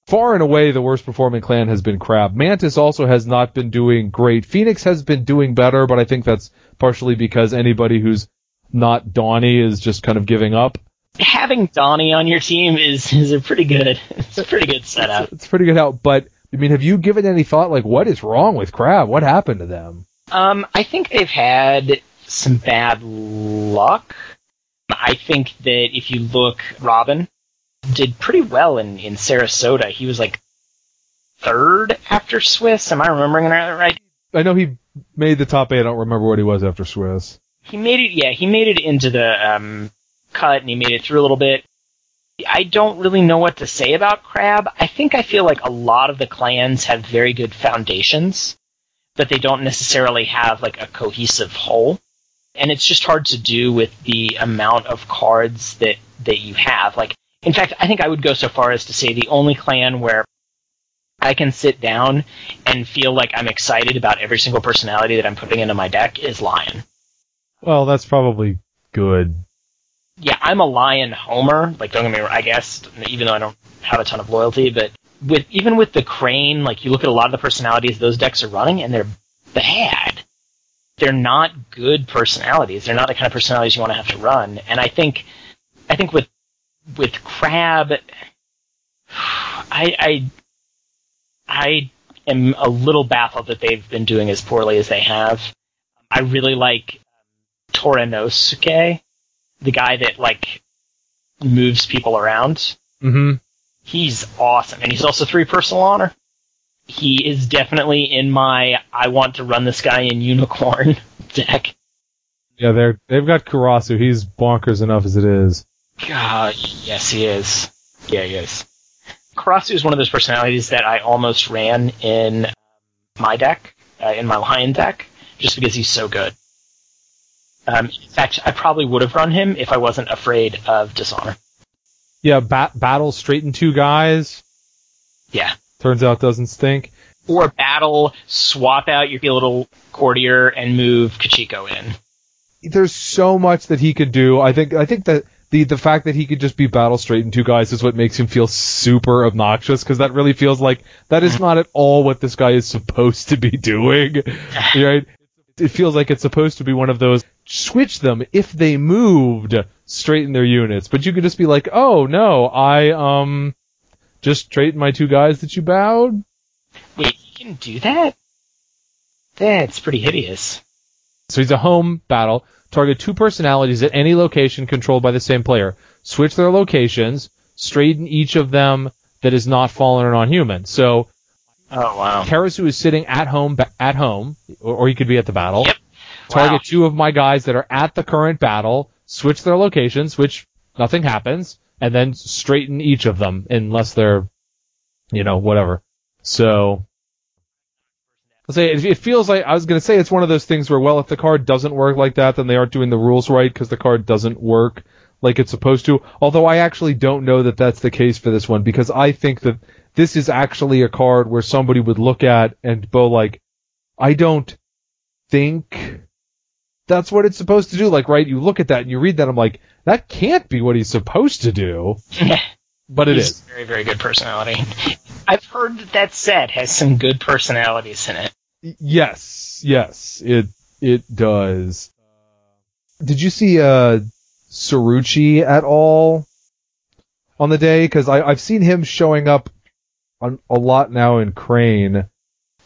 far and away, the worst performing clan has been Crab. Mantis also has not been doing great. Phoenix has been doing better, but I think that's partially because anybody who's not Donnie is just kind of giving up. Having Donnie on your team is, is a pretty good, it's a pretty good setup. It's, it's pretty good out, but I mean, have you given any thought like what is wrong with Crab? What happened to them? Um, I think they've had some bad luck. I think that if you look, Robin did pretty well in, in Sarasota. He was like third after Swiss. Am I remembering that right? I know he made the top eight. I don't remember what he was after Swiss. He made it, yeah, he made it into the um, cut, and he made it through a little bit. I don't really know what to say about Crab. I think I feel like a lot of the clans have very good foundations, but they don't necessarily have like a cohesive whole. And it's just hard to do with the amount of cards that, that you have. Like, in fact, I think I would go so far as to say the only clan where I can sit down and feel like I'm excited about every single personality that I'm putting into my deck is Lion. Well, that's probably good. Yeah, I'm a Lion homer. Like, don't get me wrong, I guess, even though I don't have a ton of loyalty. But with even with the Crane, like, you look at a lot of the personalities those decks are running, and they're bad. They're not good personalities. They're not the kind of personalities you want to have to run. And I think, I think with With Crab, I, I I am a little baffled that they've been doing as poorly as they have. I really like Toranosuke, the guy that like moves people around. Mm-hmm. He's awesome, and he's also three personal honor. He is definitely in my I want to run this guy in Unicorn deck. Yeah, they're, they've got Karasu. He's bonkers enough as it is. God, yes, he is. Yeah, he is. Karasu is one of those personalities that I almost ran in my deck, uh, in my Lion deck, just because he's so good. Um, in fact, I probably would have run him if I wasn't afraid of Dishonor. Yeah, bat- battle straight in two guys. Yeah. Turns out doesn't stink. Or battle, swap out your little courtier, and move Kachiko in. There's so much that he could do. I think I think that the, the fact that he could just be battle straight in two guys is what makes him feel super obnoxious, because that really feels like that is not at all what this guy is supposed to be doing. Right? It feels like it's supposed to be one of those, switch them if they moved, straight in their units. But you could just be like, oh, no, I um just straighten my two guys that you bowed. Wait, you can do that? That's pretty hideous. So he's a home battle. Target two personalities at any location controlled by the same player. Switch their locations. Straighten each of them that is not fallen or non-human. So, oh wow, Karasu is sitting at home, at home, or, or he could be at the battle. Yep. Target wow. two of my guys that are at the current battle. Switch their locations, which nothing happens, and then straighten each of them unless they're, you know, whatever. So, I'll say it feels like, I was going to say it's one of those things where, well, if the card doesn't work like that, then they aren't doing the rules right because the card doesn't work like it's supposed to. Although I actually don't know that that's the case for this one, because I think that this is actually a card where somebody would look at and go like, I don't think that's what it's supposed to do. Like, right, you look at that and you read that, I'm like, that can't be what he's supposed to do. But it he's is. Very, very good personality. I've heard that that set has some good personalities in it. Yes, yes, it it does. Did you see uh, Tsuruchi at all on the day? Because I've seen him showing up on, a lot now in Crane.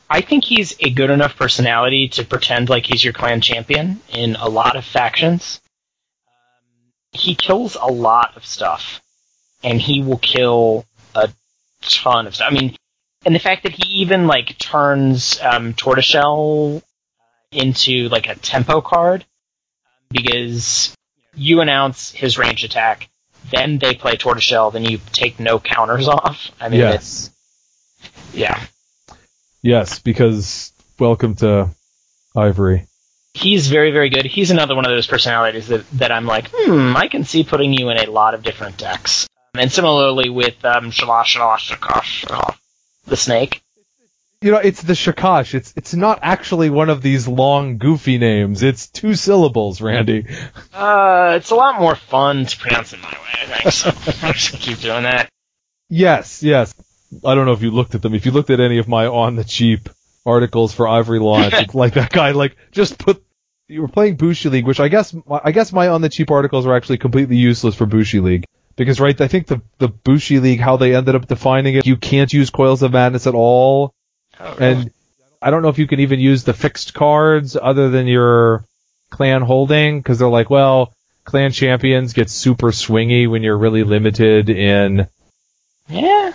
I think he's a good enough personality to pretend like he's your clan champion in a lot of factions. Um, he kills a lot of stuff, and he will kill a ton of stuff. I mean, and the fact that he even, like, turns um, Tortoiseshell into, like, a tempo card, because you announce his ranged attack, then they play Tortoiseshell, then you take no counters off. I mean, yes. It's... Yeah. Yes, because welcome to Ivory. He's very, very good. He's another one of those personalities that, that I'm like, hmm, I can see putting you in a lot of different decks. And similarly with um, Shalash, Shalash, Shikash, Shalash, the snake. You know, it's the Shikash. It's it's not actually one of these long, goofy names. It's two syllables, Randy. Uh, it's a lot more fun to pronounce it my way, I think, so I'm just going to keep doing that. Yes, yes. I don't know if you looked at them. If you looked at any of my on-the-cheap articles for Ivory Launch, it's like that guy, like, just put... You were playing Bushi League, which I guess I guess my on-the-cheap articles are actually completely useless for Bushi League. Because, right, I think the the Bushi League, how they ended up defining it, you can't use Coils of Madness at all. Oh, really? And I don't know if you can even use the fixed cards other than your clan holding, because they're like, well, clan champions get super swingy when you're really limited in... Yeah.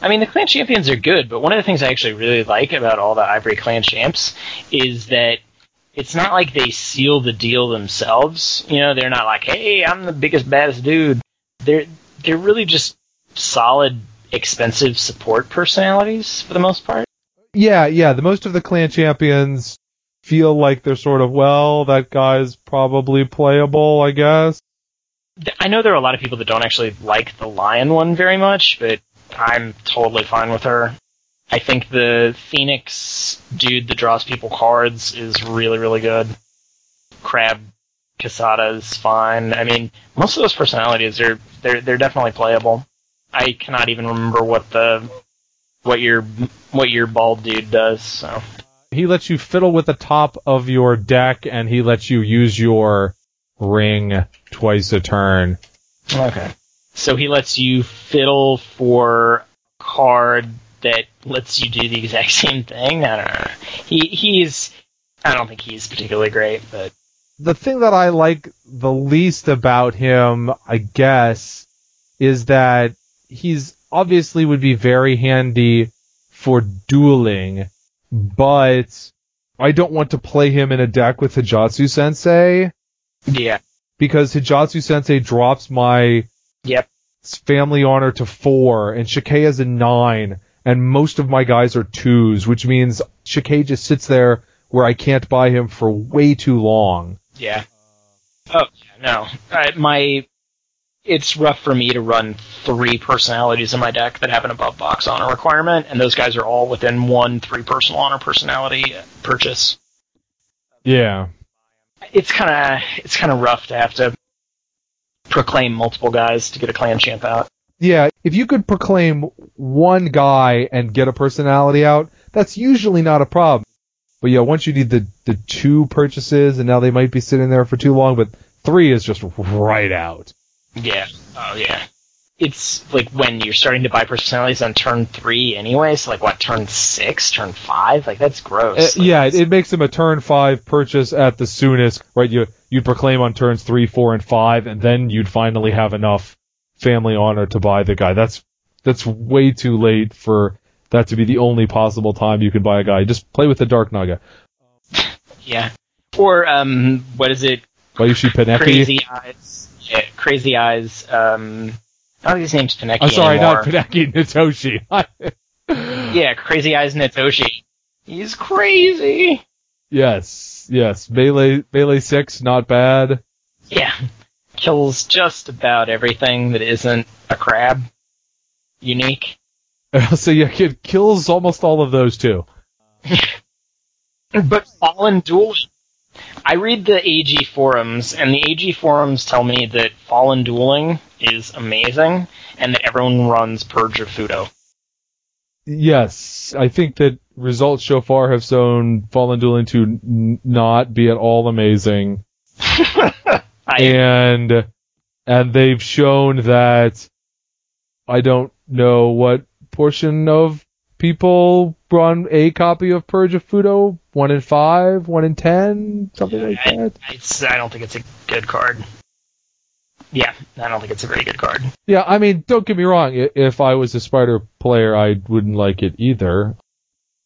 I mean, the clan champions are good, but one of the things I actually really like about all the Ivory clan champs is that it's not like they seal the deal themselves. You know, they're not like, hey, I'm the biggest, baddest dude. They're they're really just solid, expensive support personalities for the most part. Yeah, yeah. The most of the clan champions feel like they're sort of, well, that guy's probably playable, I guess. I know there are a lot of people that don't actually like the lion one very much, but I'm totally fine with her. I think the Phoenix dude that draws people cards is really, really good. Crab Casada is fine. I mean, most of those personalities are they're they're definitely playable. I cannot even remember what the what your what your bald dude does. So he lets you fiddle with the top of your deck, and he lets you use your ring twice a turn. Okay. So he lets you fiddle for a card that lets you do the exact same thing. I don't know. He he's I don't think he's particularly great, but the thing that I like the least about him, I guess, is that he's obviously would be very handy for dueling, but I don't want to play him in a deck with Hijatsu Sensei. Yeah. Because Hijatsu Sensei drops my yep. Family Honor to four, and Shikeya's a nine, and most of my guys are twos, which means Shikeya just sits there where I can't buy him for way too long. Yeah. Oh, yeah, no. I, my... It's rough for me to run three personalities in my deck that have an above-box honor requirement, and those guys are all within one three-personal honor personality purchase. Yeah. It's kind of it's kind of rough to have to proclaim multiple guys to get a clan champ out. Yeah, if you could proclaim one guy and get a personality out, that's usually not a problem. But yeah, once you need the, the two purchases, and now they might be sitting there for too long, but three is just right out. Yeah, oh yeah. It's like when you're starting to buy personalities on turn three anyway, so like what, turn six, turn five? Like that's gross. Uh, like, yeah, it, it makes them a turn five purchase at the soonest, right? You, you'd proclaim on turns three, four, and five, and then you'd finally have enough family honor to buy the guy. That's that's way too late for that to be the only possible time you can buy a guy. Just play with the Dark Naga. Yeah. Or, um, what is it? Bayushi Paneki? Crazy Eyes. Yeah, Crazy Eyes. Um, I don't think his name's Paneki I'm sorry, anymore. Not Paneki, Natoshi. Yeah, Crazy Eyes Natoshi. He's crazy. Yes, yes. Melee, melee six, not bad. Yeah. Kills just about everything that isn't a crab. Unique. So yeah, it kills almost all of those too. But Fallen Duel... I read the A G forums, and the A G forums tell me that Fallen Dueling is amazing, and that everyone runs Purge of Fudo. Yes, I think that results so far have shown Fallen Dueling to n- not be at all amazing. I... And and they've shown that I don't know what portion of people run a copy of Purge of Fudo, one in five, one in ten, something yeah, like I, that. I, I don't think it's a good card. Yeah, I don't think it's a very good card. Yeah, I mean, don't get me wrong. If I was a Spider player, I wouldn't like it either.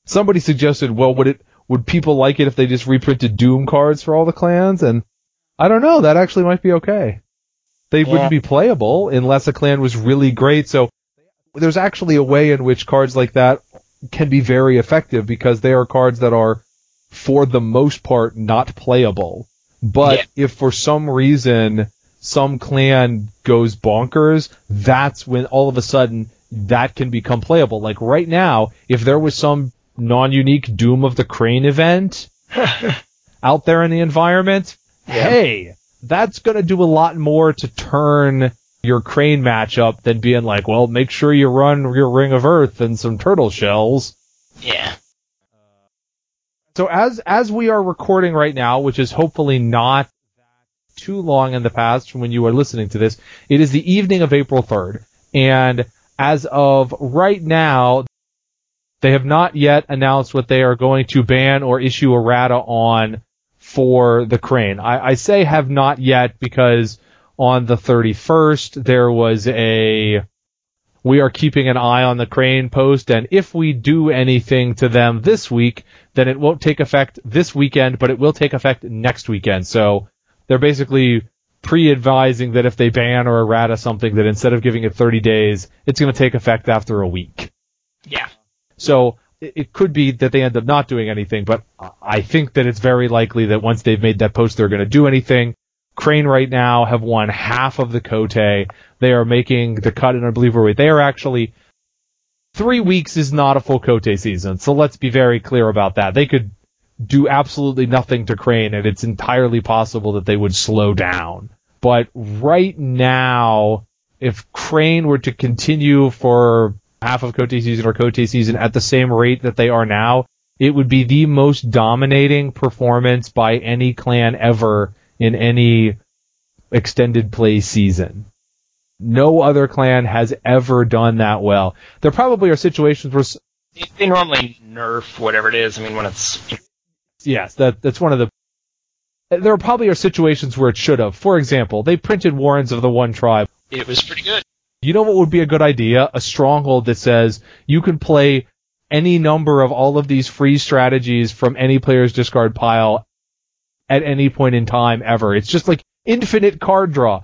Somebody suggested, well, would it would people like it if they just reprinted Doom cards for all the clans? And I don't know. That actually might be okay. They yeah. wouldn't be playable unless a clan was really great. So there's actually a way in which cards like that can be very effective because they are cards that are, for the most part, not playable. But yeah. if for some reason some clan goes bonkers, that's when all of a sudden that can become playable. Like right now, if there was some non-unique Doom of the Crane event out there in the environment, yeah. hey, that's going to do a lot more to turn your Crane matchup than being like, well, make sure you run your Ring of Earth and some Turtle Shells. Yeah. So as as we are recording right now, which is hopefully not too long in the past from when you are listening to this, it is the evening of April third. And as of right now, they have not yet announced what they are going to ban or issue errata on for the Crane. I, I say have not yet because... On the thirty-first, there was a, we are keeping an eye on the Crane post, and if we do anything to them this week, then it won't take effect this weekend, but it will take effect next weekend. So they're basically pre-advising that if they ban or errata something, that instead of giving it thirty days, it's going to take effect after a week. Yeah. So it could be that they end up not doing anything, but I think that it's very likely that once they've made that post, they're going to do anything. Crane right now have won half of the Cote. They are making the cut in unbelievable way. They are actually... Three weeks is not a full Cote season, so let's be very clear about that. They could do absolutely nothing to Crane, and it's entirely possible that they would slow down. But right now, if Crane were to continue for half of Cote season or Cote season at the same rate that they are now, it would be the most dominating performance by any clan ever in any extended play season. No other clan has ever done that well. There probably are situations where... They normally nerf whatever it is. I mean, when it's... Yes, that that's one of the... There probably are situations where it should have. For example, they printed Warrens of the One Tribe. It was pretty good. You know what would be a good idea? A stronghold that says you can play any number of all of these free strategies from any player's discard pile at any point in time ever. It's just like infinite card draw.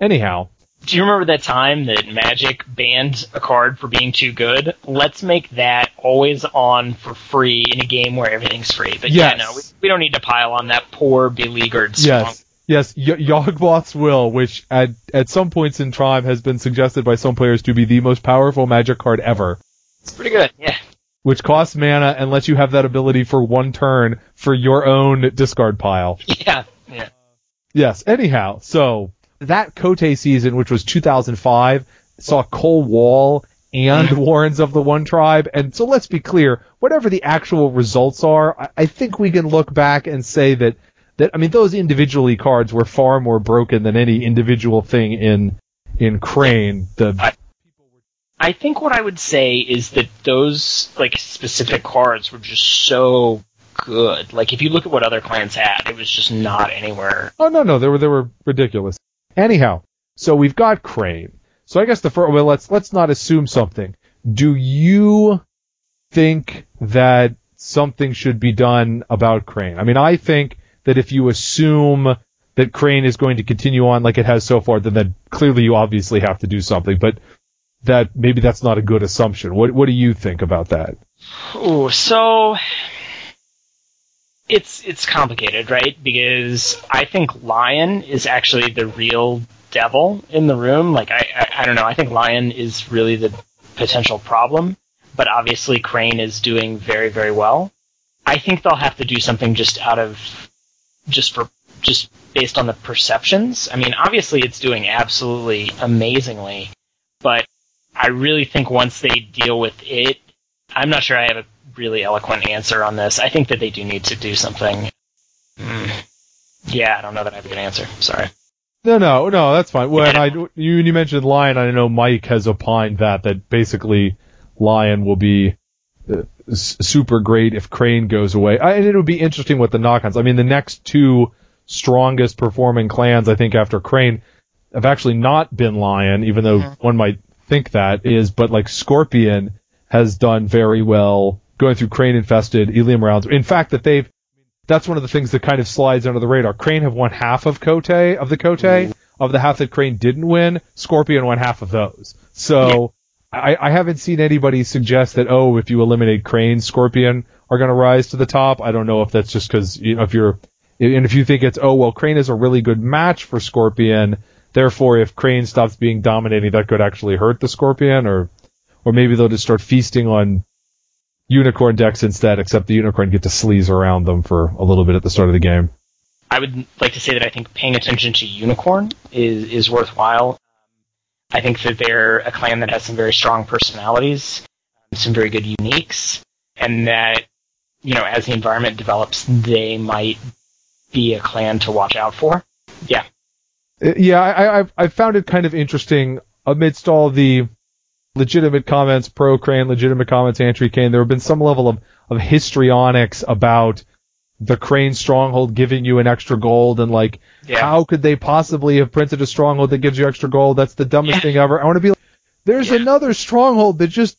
Anyhow. Do you remember that time that Magic banned a card for being too good? Let's make that always on for free in a game where everything's free. But yes. yeah, no, we, we don't need to pile on that poor beleaguered song. Yes, yes. Y- Yawgmoth's Will, which at, at some points in time has been suggested by some players to be the most powerful Magic card ever. It's pretty good, yeah. Which costs mana and lets you have that ability for one turn for your own discard pile. Yeah, yeah. Yes, anyhow, so... That Cote season, which was two thousand five, saw Cole Wall and Warrens of the One Tribe. And so let's be clear, whatever the actual results are, I think we can look back and say that, that I mean, those individually cards were far more broken than any individual thing in in Crane. The I, I think what I would say is that those like specific cards were just so good. Like, if you look at what other clans had, it was just not anywhere. Oh, no, no, they were they were ridiculous. Anyhow, so we've got Crane. So I guess the first, well, let's let's not assume something. Do you think that something should be done about Crane? I mean, I think that if you assume that Crane is going to continue on like it has so far, then, then clearly you obviously have to do something. But that maybe that's not a good assumption. What what do you think about that? Ooh, so It's it's complicated, right? Because I think Lion is actually the real devil in the room. Like, I, I I don't know. I think Lion is really the potential problem. But obviously Crane is doing very, very well. I think they'll have to do something just out of just for just based on the perceptions. I mean, obviously it's doing absolutely amazingly, but I really think once they deal with it, I'm not sure I have a really eloquent answer on this. I think that they do need to do something. Mm. Yeah, I don't know that I have a good answer. Sorry. No, no, no, that's fine. When yeah. I, you, you mentioned Lion, I know Mike has opined that, that basically Lion will be uh, s- super great if Crane goes away. I, and it would be interesting with the knock-ons. I mean, the next two strongest performing clans, I think, after Crane have actually not been Lion, even though mm-hmm. one might think that is, but like Scorpion has done very well going through Crane-infested Elium rounds. In fact, that they've that's one of the things that kind of slides under the radar. Crane have won half of Cote, of the Cote, of the half that Crane didn't win. Scorpion won half of those. So yeah. I, I haven't seen anybody suggest that, oh, if you eliminate Crane, Scorpion are going to rise to the top. I don't know if that's just because, you know, if you're... And if you think it's, oh, well, Crane is a really good match for Scorpion, therefore if Crane stops being dominating, that could actually hurt the Scorpion, or or maybe they'll just start feasting on Unicorn decks instead, except the Unicorn get to sleaze around them for a little bit at the start of the game. I would like to say that I think paying attention to Unicorn is, is worthwhile. I think that they're a clan that has some very strong personalities, some very good uniques, and that, you know, as the environment develops, they might be a clan to watch out for. Yeah. Yeah, I, I've, I've found it kind of interesting amidst all the legitimate comments pro Crane, legitimate comments anti Crane. There have been some level of, of histrionics about the Crane stronghold giving you an extra gold, and like, yeah. how could they possibly have printed a stronghold that gives you extra gold? That's the dumbest yeah. thing ever. I want to be like, there's yeah. another stronghold that just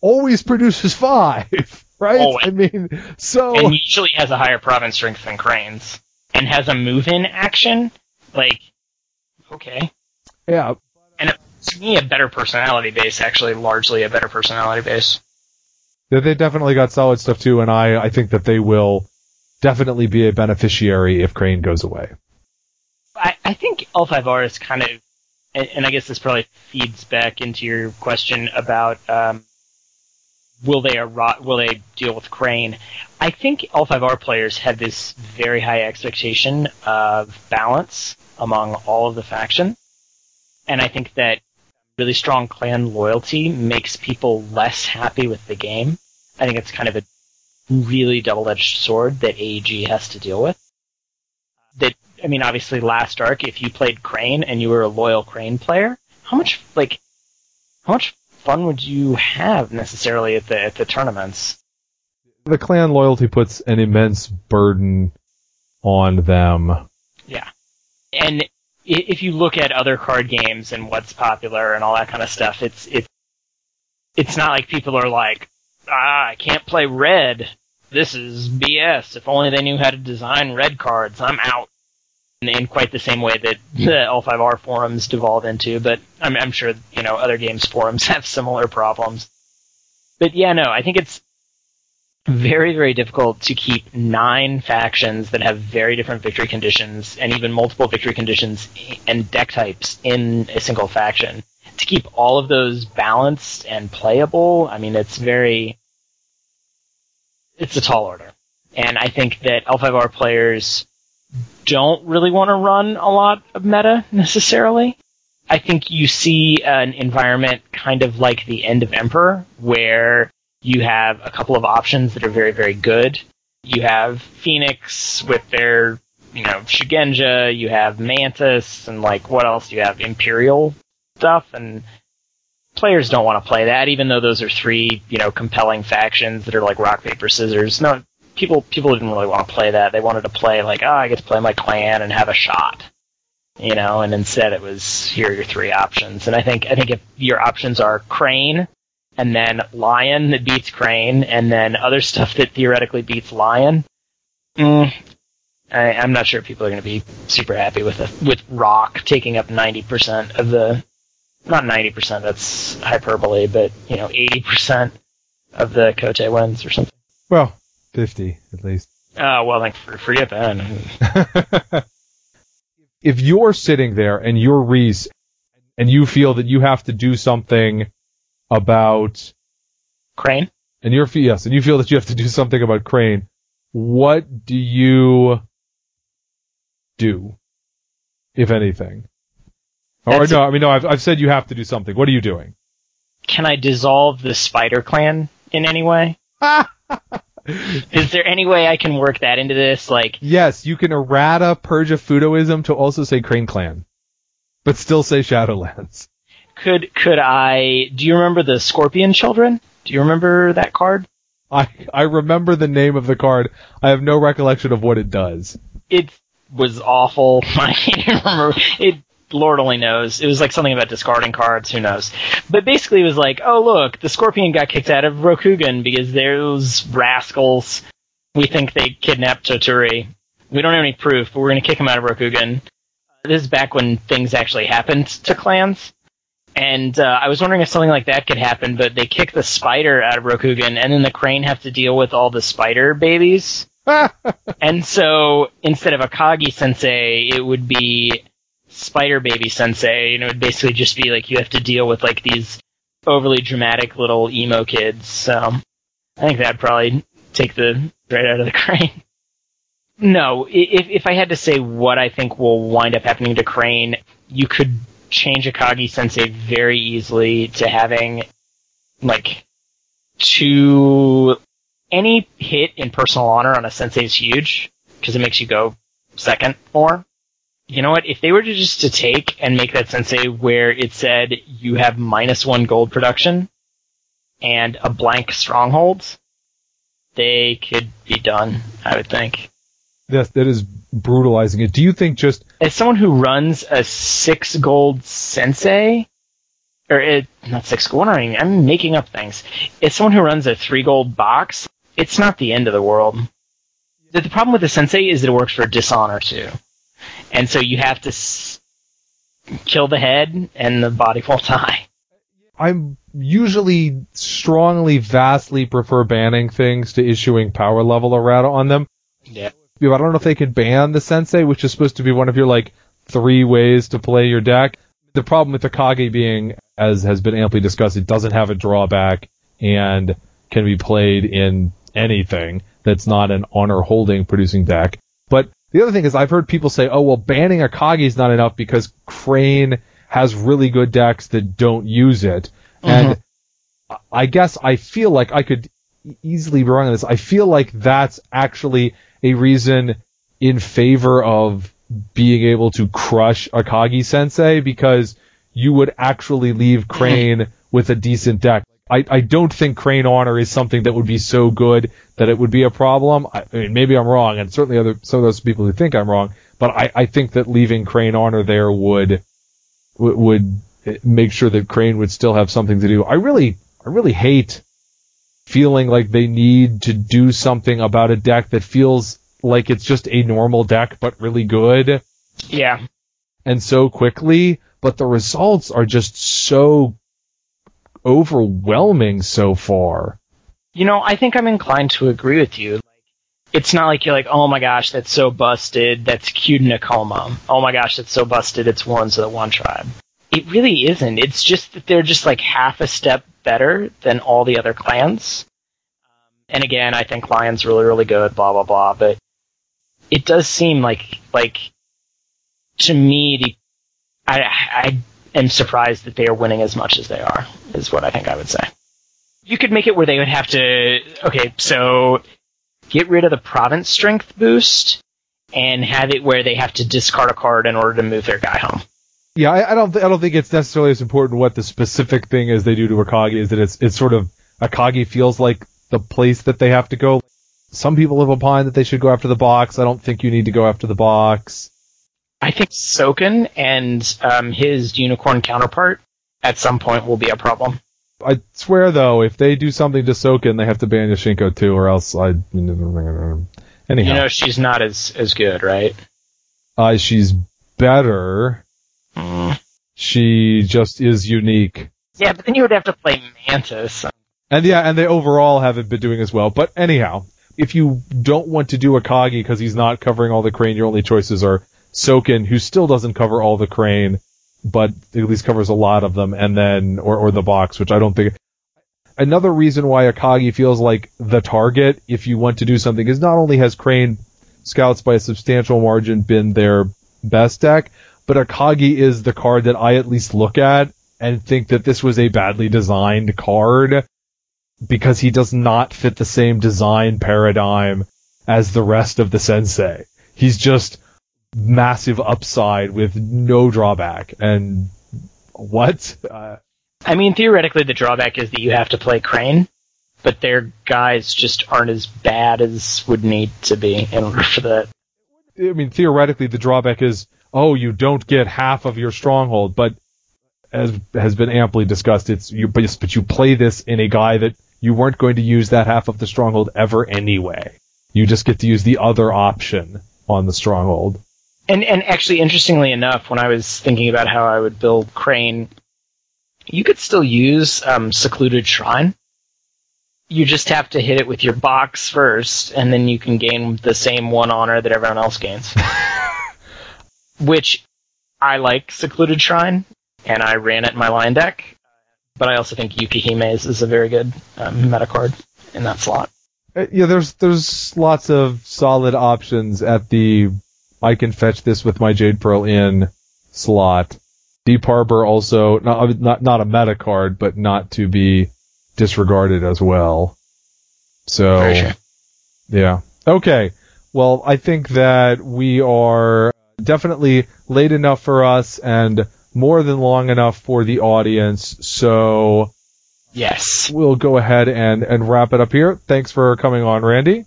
always produces five, right? Always. I mean, so. And usually has a higher province strength than Crane's, and has a move in action. Like, okay. Yeah. And a- To me, a better personality base, actually, largely a better personality base. Yeah, they definitely got solid stuff, too, and I, I think that they will definitely be a beneficiary if Crane goes away. I, I think L five R is kind of, and, and I guess this probably feeds back into your question about um, will they ar- will they deal with Crane. I think L five R players had this very high expectation of balance among all of the factions, and I think that really strong clan loyalty makes people less happy with the game. I think it's kind of a really double-edged sword that A E G has to deal with. That, I mean, obviously, last arc, if you played Crane and you were a loyal Crane player, how much like how much fun would you have necessarily at the at the tournaments? The clan loyalty puts an immense burden on them. Yeah, and if you look at other card games and what's popular and all that kind of stuff, it's it's it's not like people are like, ah, I can't play red. This is B S. If only they knew how to design red cards, I'm out. In quite the same way that the L five R forums devolve into, but I'm, I'm sure, you know, other games forums have similar problems. But yeah, no, I think it's very, very difficult to keep nine factions that have very different victory conditions and even multiple victory conditions and deck types in a single faction. To keep all of those balanced and playable, I mean, it's very... it's a tall order. And I think that L five R players don't really want to run a lot of meta, necessarily. I think you see an environment kind of like the end of Emperor, where you have a couple of options that are very, very good. You have Phoenix with their, you know, Shugenja, you have Mantis, and, like, what else? You have Imperial stuff, and players don't want to play that, even though those are three, you know, compelling factions that are like rock, paper, scissors. No, People people didn't really want to play that. They wanted to play, like, oh, I get to play my clan and have a shot. You know, and instead it was, here are your three options. And I think I think if your options are Crane, and then Lion that beats Crane, and then other stuff that theoretically beats Lion, mm, I, I'm not sure people are going to be super happy with a, with Rock taking up ninety percent of the... Not ninety percent, that's hyperbole, but, you know, eighty percent of the Cote wins or something. Well... fifty, at least. Oh, well, like, forget that. If you're sitting there and you're Reese, and you feel that you have to do something about... Crane? And you're, yes, and you feel that you have to do something about Crane, what do you do, if anything? That's or no, I mean, no, I've, I've said you have to do something. What are you doing? Can I dissolve the Spider Clan in any way? Is there any way I can work that into this? Like, yes, you can errata purge of Fudoism to also say Crane Clan, but still say Shadowlands. Could could I? Do you remember the Scorpion Children? Do you remember that card? I I remember the name of the card. I have no recollection of what it does. It was awful. I can't remember it. Lord only knows. It was like something about discarding cards. Who knows? But basically it was like, oh, look, the Scorpion got kicked out of Rokugan because those rascals, we think they kidnapped Toturi. We don't have any proof, but we're going to kick him out of Rokugan. This is back when things actually happened to clans. And uh, I was wondering if something like that could happen, but they kick the spider out of Rokugan, and then the Crane have to deal with all the spider babies. And so instead of Akagi-sensei, it would be... Spider Baby Sensei, and it would basically just be like you have to deal with like these overly dramatic little emo kids. So I think that'd probably take the right out of the Crane. No, if if I had to say what I think will wind up happening to Crane, you could change Akagi Sensei very easily to having like two any hit in personal honor on a sensei is huge because it makes you go second more. You know what, if they were to just to take and make that sensei where it said you have minus one gold production and a blank stronghold, they could be done, I would think. Yes, that is brutalizing it. Do you think just... As someone who runs a six gold sensei, or it, not six gold, I mean, I'm making up things. As someone who runs a three gold box, it's not the end of the world. The problem with the sensei is that it works for Dishonor too. And so you have to s- kill the head, and the body will die. I'm usually strongly, vastly prefer banning things to issuing power level errata on them. Yeah. I don't know if they could ban the sensei, which is supposed to be one of your, like, three ways to play your deck. The problem with Akagi being, as has been amply discussed, it doesn't have a drawback and can be played in anything that's not an honor-holding producing deck. But... the other thing is I've heard people say, oh, well, banning Akagi is not enough because Crane has really good decks that don't use it. Mm-hmm. And I guess I feel like I could easily be wrong on this. I feel like that's actually a reason in favor of being able to crush Akagi-sensei because you would actually leave Crane with a decent deck. I, I don't think Crane Honor is something that would be so good that it would be a problem. I, I mean, maybe I'm wrong, and certainly other some of those people who think I'm wrong, but I, I think that leaving Crane Honor there would, would would make sure that Crane would still have something to do. I really I really hate feeling like they need to do something about a deck that feels like it's just a normal deck, but really good. Yeah. And so quickly, but the results are just so overwhelming so far. You know, I think I'm inclined to agree with you. Like, it's not like you're like, oh my gosh, that's so busted, that's cute in a coma. Oh my gosh, that's so busted, it's one to the one tribe. It really isn't. It's just that they're just like half a step better than all the other clans. And again, I think Lion's really, really good, blah, blah, blah, but it does seem like, like, to me, I, I am surprised that they are winning as much as they are, is what I think I would say. You could make it where they would have to, okay, so get rid of the province strength boost and have it where they have to discard a card in order to move their guy home. Yeah, I, I don't th- I don't think it's necessarily as important what the specific thing is they do to Akagi, is that it's, it's sort of, Akagi feels like the place that they have to go. Some people have opined that they should go after the box. I don't think you need to go after the box. I think Soken and um, his unicorn counterpart at some point will be a problem. I swear, though, if they do something to Soken, they have to ban Yoshinko too, or else I... Anyhow. You know, she's not as, as good, right? Uh, she's better. Mm. She just is unique. Yeah, but then you would have to play Mantis. And yeah, and they overall haven't been doing as well. But anyhow, if you don't want to do Akagi because he's not covering all the Crane, your only choices are Soken, who still doesn't cover all the Crane, but at least covers a lot of them, and then or, or the box, which I don't think... Another reason why Akagi feels like the target, if you want to do something, is not only has Crane Scouts by a substantial margin been their best deck, but Akagi is the card that I at least look at and think that this was a badly designed card, because he does not fit the same design paradigm as the rest of the sensei. He's just massive upside with no drawback. And what? Uh, I mean, theoretically, the drawback is that you have to play Crane, but their guys just aren't as bad as would need to be in order for that. I mean, theoretically, the drawback is, oh, you don't get half of your stronghold, but as has been amply discussed, it's you, but, but you play this in a guy that you weren't going to use that half of the stronghold ever anyway. You just get to use the other option on the stronghold. And and actually, interestingly enough, when I was thinking about how I would build Crane, you could still use um, Secluded Shrine. You just have to hit it with your box first, and then you can gain the same one honor that everyone else gains. Which, I like Secluded Shrine, and I ran it in my line deck, but I also think Yukihime's is a very good um, meta card in that slot. Yeah, there's there's lots of solid options at the I can fetch this with my Jade Pearl in slot. Deep Harbor also, not, not, not a meta card, but not to be disregarded as well. So, very sure. Yeah. Okay, well, I think that we are definitely late enough for us, and more than long enough for the audience, so yes, we'll go ahead and, and wrap it up here. Thanks for coming on, Randy.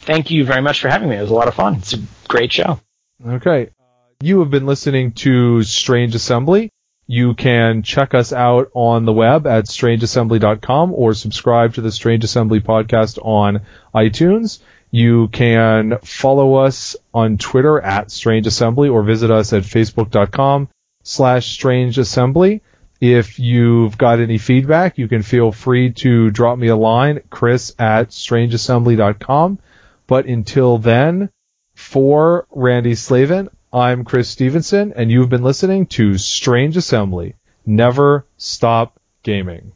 Thank you very much for having me. It was a lot of fun. It's a great show. Okay. You have been listening to Strange Assembly. You can check us out on the web at strange assembly dot com or subscribe to the Strange Assembly podcast on iTunes. You can follow us on Twitter at Strange Assembly or visit us at facebook dot com. slash Strange Assembly. If you've got any feedback, you can feel free to drop me a line, Chris at strange assembly dot com. But until then, for Randy Slavin, I'm Chris Stevenson, and you've been listening to Strange Assembly. Never stop gaming.